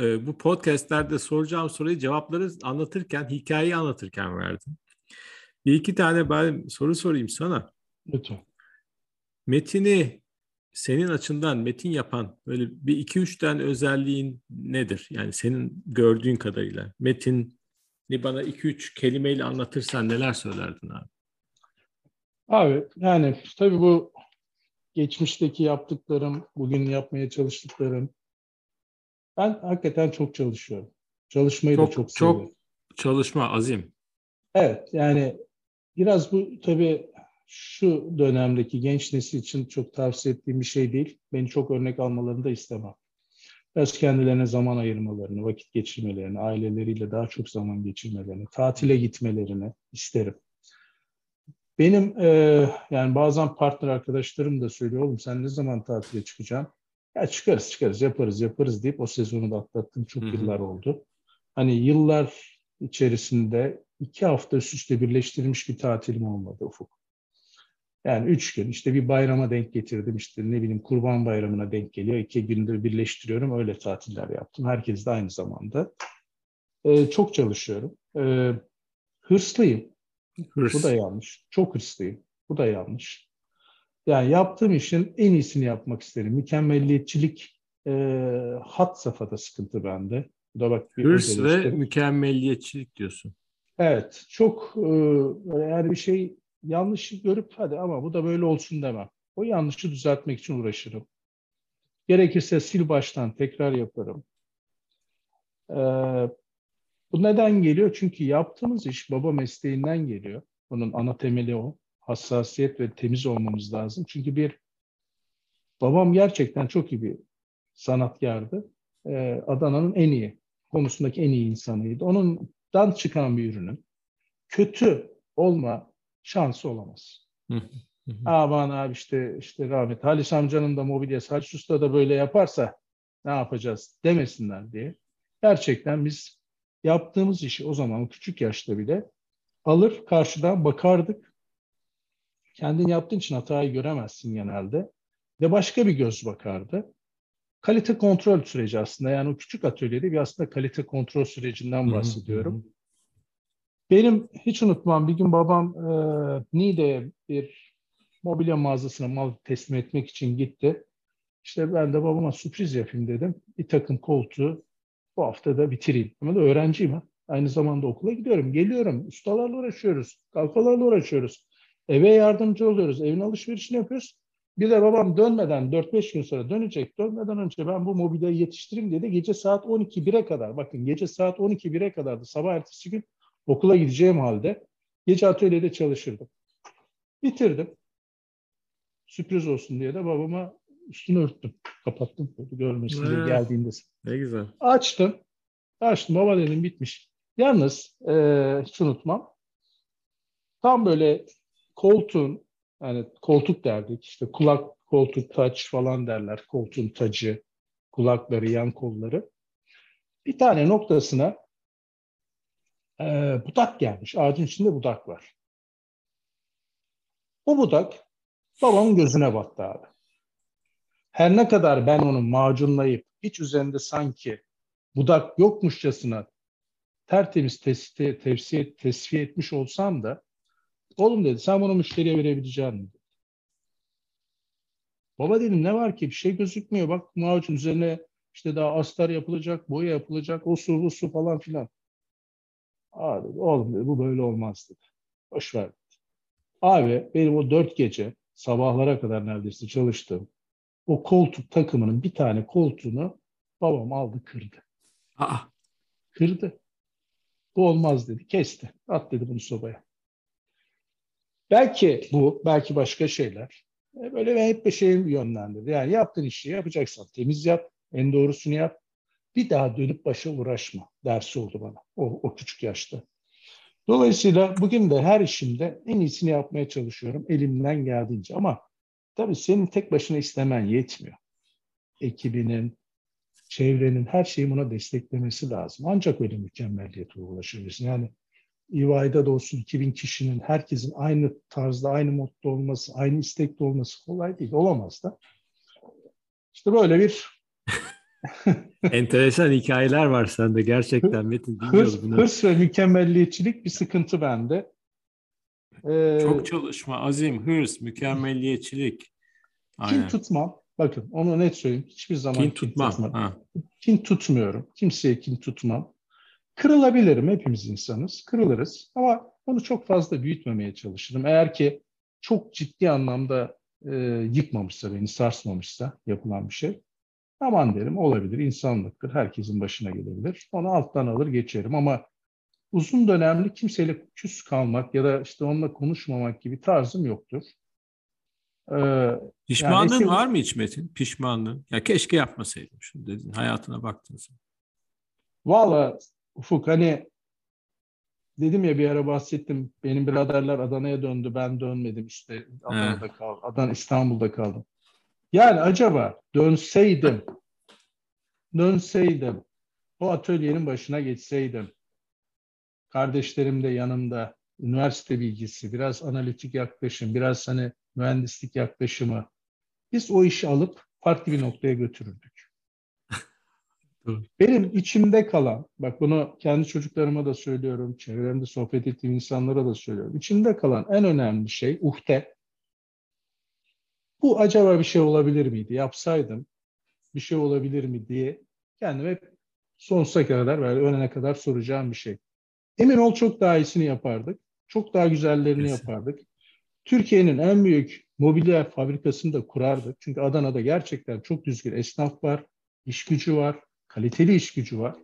e, bu podcastlerde soracağım soruyu cevapları anlatırken, hikayeyi anlatırken verdim. Bir iki tane ben soru sorayım sana. Lütfen. Metin'i senin açından metin yapan böyle bir iki üç tane özelliğin nedir? Yani senin gördüğün kadarıyla metini bana iki üç kelimeyle anlatırsan neler söylerdin abi? Abi yani tabii bu geçmişteki yaptıklarım, bugün yapmaya çalıştıklarım. Ben hakikaten çok çalışıyorum. Çalışmayı çok, da çok seviyorum. Çok çalışma, azim. Evet yani biraz bu tabii şu dönemdeki genç nesil için çok tavsiye ettiğim bir şey değil. Beni çok örnek almalarını da istemem. Biraz kendilerine zaman ayırmalarını, vakit geçirmelerini, aileleriyle daha çok zaman geçirmelerini, tatile gitmelerini isterim. Benim e, yani bazen partner arkadaşlarım da söylüyor, oğlum sen ne zaman tatile çıkacaksın? Ya çıkarız çıkarız yaparız yaparız deyip o sezonu da atlattım. Çok Hı-hı. yıllar oldu. Hani yıllar içerisinde iki hafta üst üste birleştirilmiş bir tatilim olmadı Ufuk. Yani üç gün işte bir bayrama denk getirdim, işte ne bileyim Kurban Bayramı'na denk geliyor. İki günde birleştiriyorum, öyle tatiller yaptım. Herkes de aynı zamanda. Ee, çok çalışıyorum. Ee, hırslıyım. Hırs. Bu da yanlış. Çok hırslıyım. Bu da yanlış. Yani yaptığım işin en iyisini yapmak isterim. Mükemmelliyetçilik e, hat safhada sıkıntı bende. Bu da bak, bir hırs ve işte mükemmelliyetçilik diyorsun. Evet. Çok e, yani bir şey yanlışı görüp hadi ama bu da böyle olsun demem. O yanlışı düzeltmek için uğraşırım. Gerekirse sil baştan tekrar yaparım. Ee, bu neden geliyor? Çünkü yaptığımız iş baba mesleğinden geliyor. Bunun ana temeli o. Hassasiyet ve temiz olmamız lazım. Çünkü bir babam gerçekten çok iyi bir sanatkardı. Ee, Adana'nın en iyi, konusundaki en iyi insanıydı. Onundan çıkan bir ürünün kötü olma şansı olamaz. Aman abi işte işte rahmet Halis amcanın da mobilyası Halis Usta da böyle yaparsa ne yapacağız demesinler diye. Gerçekten biz yaptığımız işi o zaman küçük yaşta bile alır karşıdan bakardık. Kendin yaptığın için hatayı göremezsin genelde. Ve başka bir göz bakardı. Kalite kontrol süreci aslında, yani o küçük atölyede bir aslında kalite kontrol sürecinden bahsediyorum. Benim hiç unutmam, bir gün babam e, Niğde'ye bir mobilya mağazasına mal teslim etmek için gitti. İşte ben de babama sürpriz yapayım dedim. Bir takım koltuğu bu hafta da bitireyim. Ama da öğrenciyim ha. Aynı zamanda okula gidiyorum, geliyorum, ustalarla uğraşıyoruz, kalfalarla uğraşıyoruz. Eve yardımcı oluyoruz, evin alışverişini yapıyoruz. Bir de babam dönmeden, dört beş gün sonra dönecek, dönmeden önce ben bu mobilyayı yetiştireyim diye de gece saat on iki bire kadar, bakın gece saat on iki bire kadardı, sabah ertesi gün okula gideceğim halde gece atölyede çalışırdım. Bitirdim. Sürpriz olsun diye de babama üstünü örttüm, kapattım, görmesin diye geldiğinde. Ne güzel. Açtım, açtım, baba dedim bitmiş. Yalnız ee, hiç unutmam, tam böyle koltuğun, yani koltuk derdik, işte kulak, koltuk, taç falan derler. Koltuğun tacı, kulakları, yan kolları. Bir tane noktasına e, budak gelmiş. Ağacın içinde budak var. O budak babamın gözüne battı abi. Her ne kadar ben onu macunlayıp hiç üzerinde sanki budak yokmuşçasına tertemiz testi, tevsi, tesviye etmiş olsam da, oğlum dedi, sen bunu müşteriye verebilecek misin? Baba dedim, ne var ki, bir şey gözükmüyor. Bak macun üzerine işte daha astar yapılacak, boya yapılacak, o su, bu su falan filan. Aa dedi, oğlum dedi, bu böyle olmaz dedi. Boş ver dedi. Abi benim o dört gece sabahlara kadar neredeyse çalıştığım o koltuk takımının bir tane koltuğunu babam aldı, kırdı. Aa. Kırdı. Bu olmaz dedi, kesti. At dedi bunu sobaya. Belki bu, belki başka şeyler. Böyle ben hep bir şey yönlendirdi. Yani yaptığın işi yapacaksan temiz yap, en doğrusunu yap. Bir daha dönüp başa uğraşma dersi oldu bana o, o küçük yaşta. Dolayısıyla bugün de her işimde en iyisini yapmaya çalışıyorum elimden geldiğince. Ama tabii senin tek başına istemen yetmiyor. Ekibinin, çevrenin, her şeyi buna desteklemesi lazım. Ancak öyle mükemmelliyete ulaşabilirsin. Yani İ V A'da da olsun iki bin kişinin, herkesin aynı tarzda, aynı modda olması, aynı istekte olması kolay değil. Olamaz da. İşte böyle bir... Enteresan hikayeler var sende gerçekten Metin. Hırs, hırs ve mükemmelliyetçilik bir sıkıntı bende. Ee, Çok çalışma, azim, hırs, mükemmelliyetçilik. Aynen. Kin tutmam. Bakın onu net söyleyeyim. Hiçbir zaman kin, kin tutmam. Ha. Kin tutmuyorum. Kimseye kin tutmam. Kırılabilirim, hepimiz insanız, kırılırız ama onu çok fazla büyütmemeye çalışırım. Eğer ki çok ciddi anlamda e, yıkmamışsa, beni sarsmamışsa yapılan bir şey, aman derim, olabilir, insanlıktır, herkesin başına gelebilir. Onu alttan alır geçerim ama uzun dönemli kimseyle küs kalmak ya da işte onunla konuşmamak gibi tarzım yoktur. Ee, Pişmanlığın yani eski... var mı hiç Metin? Pişmanlığın? Ya keşke yapmasaydım şunu dedin, hayatına baktığın zaman. Valla Ufuk, hani dedim ya, bir ara bahsettim. Benim biraderler Adana'ya döndü. Ben dönmedim işte. Adana'da kaldım. Adana, İstanbul'da kaldım. Yani acaba dönseydim, dönseydim, o atölyenin başına geçseydim, kardeşlerim de yanımda, üniversite bilgisi, biraz analitik yaklaşım, biraz hani mühendislik yaklaşımı, biz o işi alıp farklı bir noktaya götürürdük. Benim içimde kalan, bak bunu kendi çocuklarıma da söylüyorum, çevremde sohbet ettiğim insanlara da söylüyorum. İçimde kalan en önemli şey uhde. Bu acaba bir şey olabilir miydi? Yapsaydım bir şey olabilir mi diye kendime hep sonsuza kadar, böyle ölene kadar soracağım bir şey. Emin ol çok daha iyisini yapardık. Çok daha güzellerini Kesin. yapardık. Türkiye'nin en büyük mobilya fabrikasını da kurardık. Çünkü Adana'da gerçekten çok düzgün esnaf var, iş gücü var. Kaliteli iş gücü var.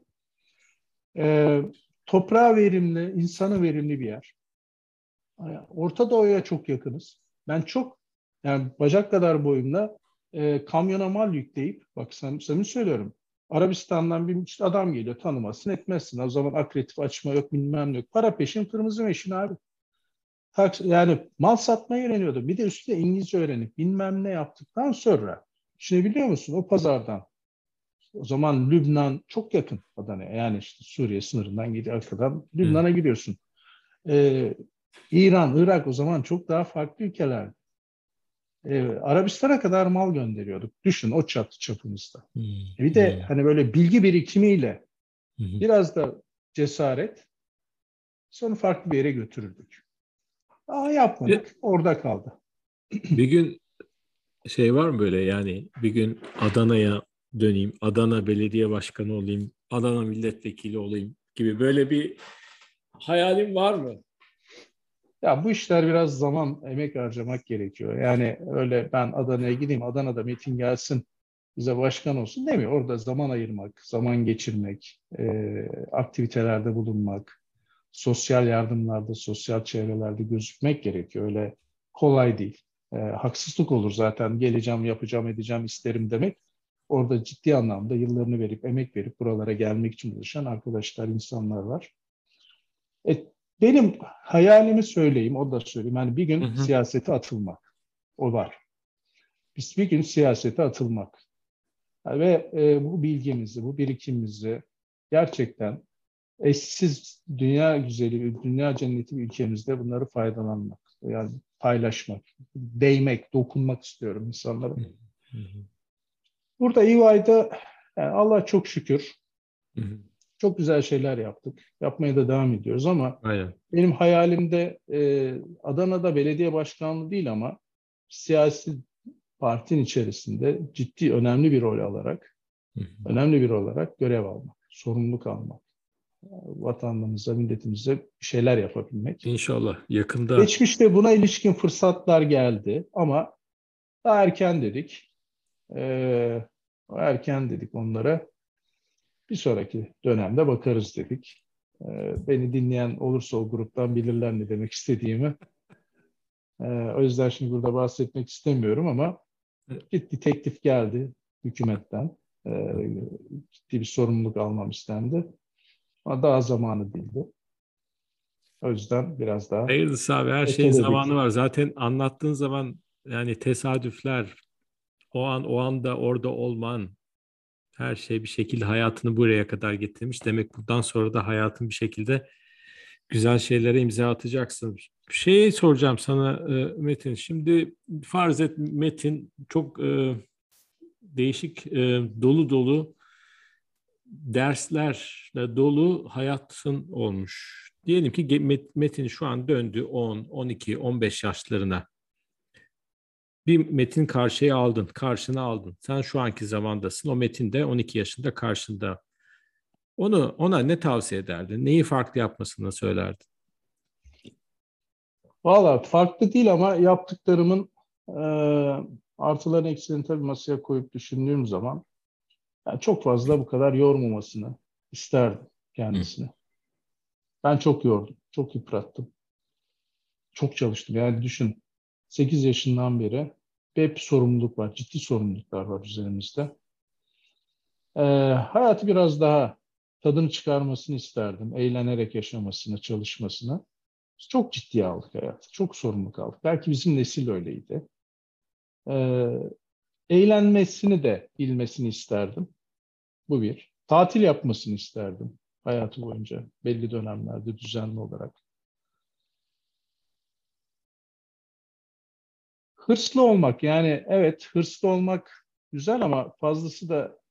Ee, toprağa verimli, insana verimli bir yer. Orta Doğu'ya çok yakınız. Ben çok, yani bacak kadar boyumla e, kamyona mal yükleyip, bak sen, sen söylüyorum, Arabistan'dan bir işte adam geliyor, tanımazsın, etmezsin. O zaman akreditif açma yok, bilmem ne yok. Para peşin, kırmızı meşin abi. Yani mal satmayı öğreniyordu. Bir de üstüne İngilizce öğrenip bilmem ne yaptıktan sonra, şimdi biliyor musun o pazardan, o zaman Lübnan çok yakın Adana'ya. Yani işte Suriye sınırından gidiyor, arkadan Lübnan'a hmm. gidiyorsun. Ee, İran, Irak o zaman çok daha farklı ülkeler. Ee, Arabistan'a kadar mal gönderiyorduk. Düşün o çatı çapımızda. Hmm. Bir de hmm. hani böyle bilgi birikimiyle hmm. biraz da cesaret, sonra farklı bir yere götürürdük. Aa, yapmadık. Bir, orada kaldı. Bir gün şey var mı böyle, yani bir gün Adana'ya döneyim, Adana Belediye Başkanı olayım, Adana Milletvekili olayım, gibi böyle bir hayalin var mı? Ya bu işler biraz zaman, emek harcamak gerekiyor. Yani öyle ben Adana'ya gideyim, Adana'da Metin gelsin, bize başkan olsun demiyor. Orada zaman ayırmak, zaman geçirmek, e, aktivitelerde bulunmak, sosyal yardımlarda, sosyal çevrelerde gözükmek gerekiyor. Öyle kolay değil. E, haksızlık olur zaten. Geleceğim, yapacağım, edeceğim, isterim demek. Orada ciddi anlamda yıllarını verip, emek verip buralara gelmek için çalışan arkadaşlar, insanlar var. E, benim hayalimi söyleyeyim, o da söyleyeyim. Yani bir gün hı hı. siyasete atılmak, o var. Biz bir gün siyasete atılmak. Ve e, bu bilgimizi, bu birikimimizi gerçekten eşsiz dünya güzeli, dünya cenneti bir ülkemizde bunları faydalanmak, yani paylaşmak, değmek, dokunmak istiyorum insanlara. Hı hı. Burada İ V A'da yani Allah çok şükür hı hı. çok güzel şeyler yaptık. Yapmaya da devam ediyoruz ama aynen. benim hayalimde e, Adana'da belediye başkanlığı değil ama siyasi partinin içerisinde ciddi önemli bir rol alarak, hı hı. önemli bir rol olarak görev almak, sorumluluk almak, vatanımıza, milletimize bir şeyler yapabilmek. İnşallah yakında. Geçmişte buna ilişkin fırsatlar geldi ama daha erken dedik, ee, erken dedik onlara. Bir sonraki dönemde bakarız dedik. Ee, beni dinleyen olursa o gruptan bilirler ne demek istediğimi. Ee, o yüzden şimdi burada bahsetmek istemiyorum ama ciddi teklif geldi hükümetten. Ee, ciddi bir sorumluluk almam istendi. Ama daha zamanı değildi. O yüzden biraz daha... Hayırlısı abi, her şeyin zamanı var. Zaten anlattığın zaman yani tesadüfler, o an o anda orada olman, her şey bir şekilde hayatını buraya kadar getirmiş. Demek bundan sonra da hayatın bir şekilde güzel şeylere imza atacaksın. Bir şey soracağım sana Metin. Şimdi farz et Metin çok e, değişik, e, dolu dolu derslerle dolu hayatın olmuş. Diyelim ki Metin şu an döndü on, on iki, on beş yaşlarına. Bir Metin karşıya aldın, karşına aldın. Sen şu anki zamandasın. O Metin de on iki yaşında karşında. Onu, ona ne tavsiye ederdin? Neyi farklı yapmasını söylerdin? Valla farklı değil ama yaptıklarımın e, artılarını eksilerini tabii masaya koyup düşündüğüm zaman yani çok fazla bu kadar yormamasını isterdim kendisine. Hı. Ben çok yordum, çok yıprattım. Çok çalıştım. Yani düşün, sekiz yaşından beri hep sorumluluk var, ciddi sorumluluklar var üzerimizde. E, hayatı biraz daha tadını çıkarmasını isterdim. Eğlenerek yaşamasını, çalışmasını. Biz çok ciddiye aldık hayatı. Çok sorumluluk aldık. Belki bizim nesil öyleydi. Ee, eğlenmesini de bilmesini isterdim. Bu bir. Tatil yapmasını isterdim hayatı boyunca. Belli dönemlerde düzenli olarak. Hırslı olmak. Yani evet hırslı olmak güzel ama fazlası da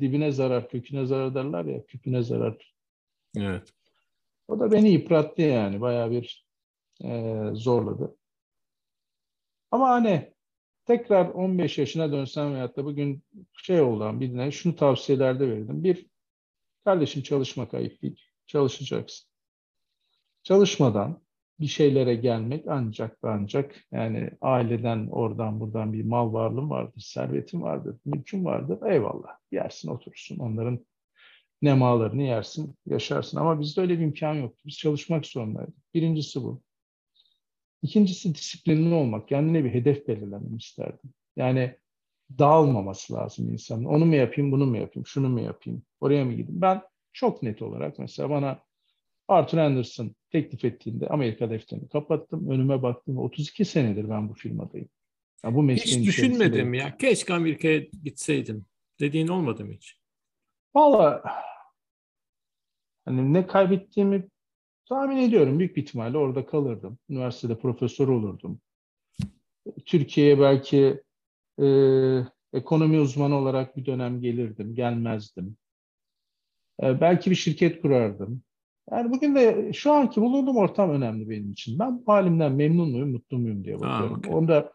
dibine zarar, köküne zarar derler ya, küpüne zarar. Evet. O da beni yıprattı yani, bayağı bir e, zorladı. Ama hani tekrar on beş yaşına dönsem veyahut da bugün şey olan birine şunu tavsiyelerde verirdim. Bir, kardeşim çalışmak ayıp değil, çalışacaksın. Çalışmadan bir şeylere gelmek ancak da ancak yani aileden oradan buradan bir mal varlığın vardır, servetin vardır, mülkün vardır. Eyvallah, yersin, oturursun, onların nemalarını yersin, yaşarsın. Ama bizde öyle bir imkan yoktu. Biz çalışmak zorundaydık. Birincisi bu. İkincisi disiplinli olmak. Kendine bir hedef belirlememi isterdim. Yani dağılmaması lazım insanın. Onu mu yapayım, bunu mu yapayım, şunu mu yapayım, oraya mı gideyim? Ben çok net olarak mesela bana Arthur Andersen teklif ettiğinde Amerika defterini kapattım. Önüme baktım. otuz iki senedir ben bu firmadayım. Yani bu hiç düşünmedim ya. Keşke Amerika'ya gitseydim dediğin olmadı mı hiç? Valla hani ne kaybettiğimi tahmin ediyorum. Büyük bir ihtimalle orada kalırdım. Üniversitede profesör olurdum. Türkiye'ye belki e, ekonomi uzmanı olarak bir dönem gelirdim. Gelmezdim. E, belki bir şirket kurardım. Yani bugün de şu anki bulunduğum ortam önemli benim için. Ben bu halimden memnun muyum, mutlu muyum diye bakıyorum. Aa, okay. Onda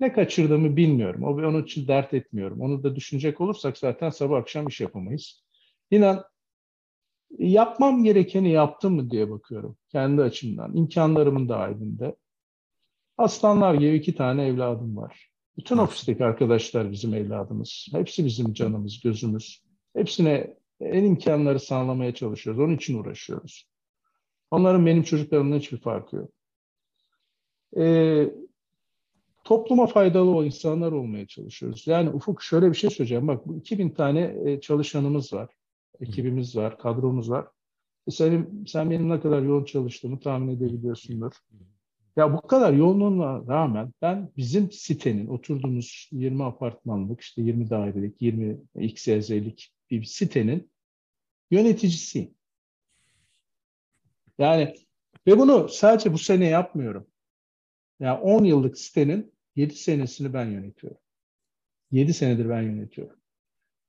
ne kaçırdığımı bilmiyorum. O, onun için dert etmiyorum. Onu da düşünecek olursak zaten sabah akşam iş yapamayız. İnan yapmam gerekeni yaptım mı diye bakıyorum kendi açımdan, imkanlarımın dahilinde. Aslanlar gibi iki tane evladım var. Bütün ofisteki arkadaşlar bizim evladımız. Hepsi bizim canımız, gözümüz. Hepsine en imkanları sağlamaya çalışıyoruz. Onun için uğraşıyoruz. Onların benim çocuklarımdan hiçbir farkı yok. Ee, topluma faydalı o insanlar olmaya çalışıyoruz. Yani Ufuk, şöyle bir şey söyleyeceğim. Bak, bu iki bin tane çalışanımız var. Ekibimiz var, kadromuz var. Senin, sen benim ne kadar yoğun çalıştığımı tahmin edebiliyorsundur. Ya bu kadar yoğunluğuna rağmen ben bizim sitenin, oturduğumuz yirmi apartmanlık, işte yirmi dairelik, yirmi X Y Z'lik bir sitenin yöneticisiyim. Yani ve bunu sadece bu sene yapmıyorum. Yani on yıllık sitenin yedi senesini ben yönetiyorum. yedi senedir ben yönetiyorum.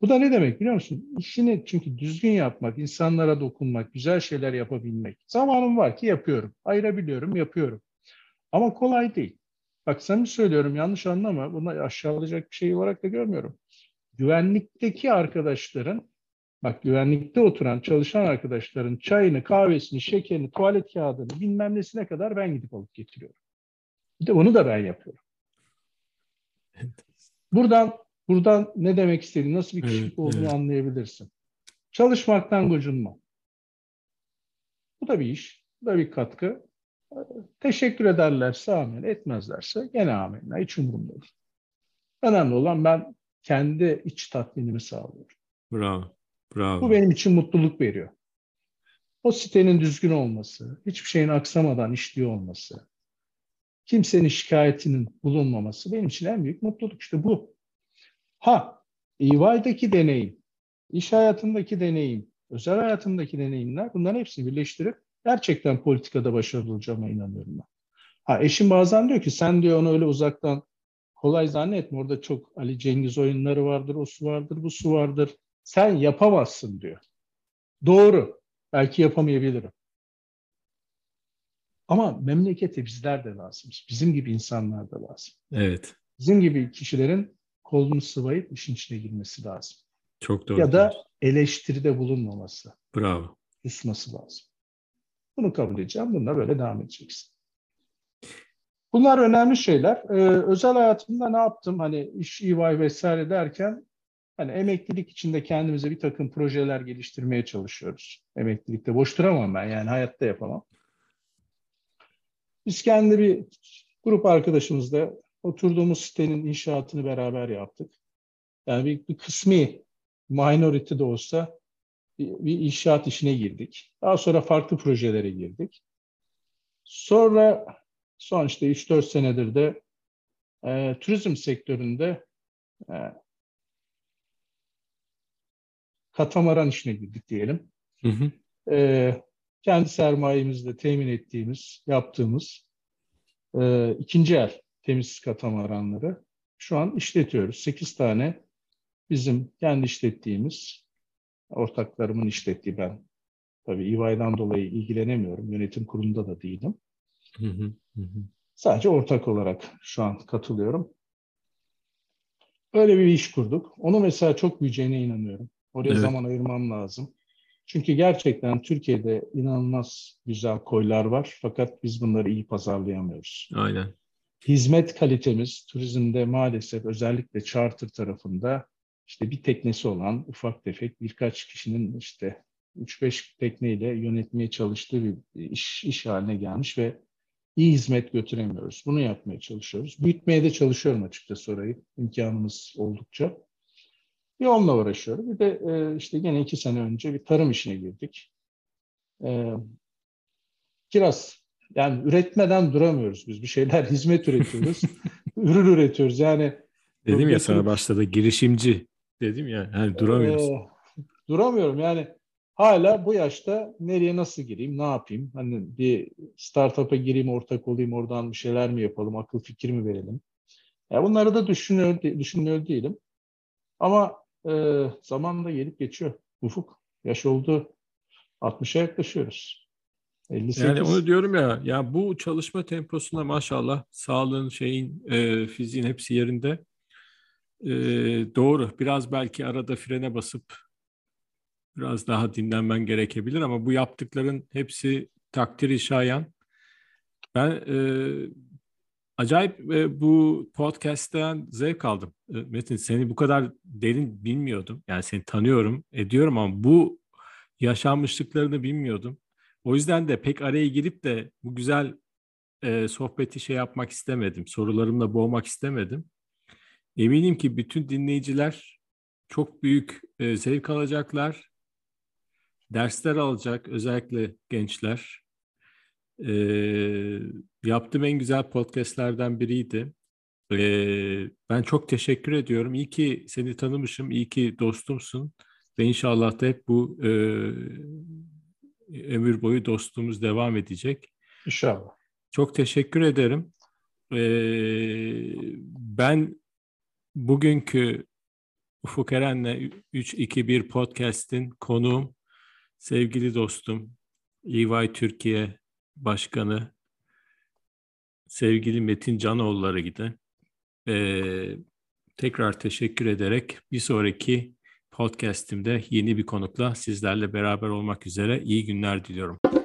Bu da ne demek biliyor musun? İşini çünkü düzgün yapmak, insanlara dokunmak, güzel şeyler yapabilmek. Zamanım var ki yapıyorum. Ayırabiliyorum, yapıyorum. Ama kolay değil. Bak, samimi söylüyorum, yanlış anlama. Bunu aşağılayacak bir şey olarak da görmüyorum. Güvenlikteki arkadaşların, bak güvenlikte oturan, çalışan arkadaşların çayını, kahvesini, şekerini, tuvalet kağıdını, bilmem nesine kadar ben gidip alıp getiriyorum. Bir de onu da ben yapıyorum. Buradan buradan ne demek istediğini, nasıl bir kişilik evet, olduğunu evet. anlayabilirsin. Çalışmaktan gocunma. Bu da bir iş, bu da bir katkı. Teşekkür ederlerse amin, etmezlerse gene amin. Hiç umurumda değil. Önemli olan ben kendi iç tatminimi sağlıyorum. Bravo, bravo. Bu benim için mutluluk veriyor. O sitenin düzgün olması, hiçbir şeyin aksamadan işliyor olması, kimsenin şikayetinin bulunmaması benim için en büyük mutluluk. İşte bu. Ha, E Y'deki deneyim, iş hayatındaki deneyim, özel hayatımdaki deneyimler, bunların hepsini birleştirip gerçekten politikada başarılı olacağıma inanıyorum ben. Ha, eşim bazen diyor ki sen diyor onu öyle uzaktan kolay zannetme, orada çok Ali Cengiz oyunları vardır, o su vardır, bu su vardır. Sen yapamazsın diyor. Doğru, belki yapamayabilirim. Ama memlekete bizler de lazımız. Bizim gibi insanlar da lazım. Evet. Bizim gibi kişilerin kolunu sıvayıp işin içine girmesi lazım. Çok doğru. Ya da eleştiride bulunmaması. Bravo. Susması lazım. Bunu kabul edeceğim. Bununla böyle devam edeceksin. Bunlar önemli şeyler. Ee, özel hayatımda ne yaptım? Hani iş, E Y vesaire derken hani emeklilik içinde kendimize bir takım projeler geliştirmeye çalışıyoruz. Emeklilikte boş duramam ben. Yani hayatta yapamam. Biz kendi bir grup arkadaşımızla oturduğumuz sitenin inşaatını beraber yaptık. Yani bir, bir kısmi minority de olsa bir, bir inşaat işine girdik. Daha sonra farklı projelere girdik. Sonra son işte üç dört senedir de e, turizm sektöründe e, katamaran işine girdik diyelim. Hı hı. E, kendi sermayemizle temin ettiğimiz, yaptığımız e, ikinci el temizsiz katamaranları şu an işletiyoruz. sekiz tane bizim kendi işlettiğimiz, ortaklarımın işlettiği, ben tabii İVA'dan dolayı ilgilenemiyorum. Yönetim kurulunda da değilim. Hı hı hı. Sadece ortak olarak şu an katılıyorum. Öyle bir iş kurduk. Onu mesela çok büyüyeceğine inanıyorum. Oraya evet. zaman ayırmam lazım. Çünkü gerçekten Türkiye'de inanılmaz güzel koylar var. Fakat biz bunları iyi pazarlayamıyoruz. Aynen. Hizmet kalitemiz turizmde maalesef özellikle charter tarafında işte bir teknesi olan ufak tefek birkaç kişinin işte üç beş tekneyle yönetmeye çalıştığı bir iş, iş haline gelmiş ve iyi hizmet götüremiyoruz. Bunu yapmaya çalışıyoruz. Büyütmeye de çalışıyorum açıkçası orayı. İmkanımız oldukça. Bir onunla uğraşıyorum. Bir de e, işte gene iki sene önce bir tarım işine girdik. E, kiraz. Yani üretmeden duramıyoruz biz. Bir şeyler, hizmet üretiyoruz. Ürün üretiyoruz. Yani dedim ya sana başladı, girişimci dedim ya. Yani duramıyoruz. E, duramıyorum. Yani hala bu yaşta nereye nasıl gireyim, ne yapayım? Hani bir startup'a gireyim, ortak olayım, oradan bir şeyler mi yapalım, akıl fikir mi verelim? Ya bunları da düşünüyor, düşünüyor değilim. Ama e, zaman da gelip geçiyor. Ufuk, yaş oldu. altmışa yaklaşıyoruz. elli sekiz. Yani onu diyorum ya, ya bu çalışma temposunda maşallah sağlığın, şeyin, e, fiziğin hepsi yerinde. E, doğru. Biraz belki arada frene basıp biraz daha dinlenmen gerekebilir ama bu yaptıkların hepsi takdiri şayan. Ben e, acayip e, bu podcast'ten zevk aldım. E, Metin, seni bu kadar derin bilmiyordum. Yani seni tanıyorum, ediyorum ama bu yaşanmışlıklarını bilmiyordum. O yüzden de pek araya girip de bu güzel e, sohbeti şey yapmak istemedim. Sorularımla boğmak istemedim. Eminim ki bütün dinleyiciler çok büyük e, zevk alacaklar. Dersler alacak, özellikle gençler. E, yaptığım en güzel podcastlerden biriydi. E, ben çok teşekkür ediyorum. İyi ki seni tanımışım, iyi ki dostumsun. Ve inşallah da hep bu e, ömür boyu dostluğumuz devam edecek. İnşallah. Çok teşekkür ederim. E, ben bugünkü Ufuk Eren'le üç iki bir Podcast'in konuğum, sevgili dostum, E Y Türkiye Başkanı, sevgili Metin Canoğulları'ydı. Ee, tekrar teşekkür ederek bir sonraki podcast'imde yeni bir konukla sizlerle beraber olmak üzere iyi günler diliyorum.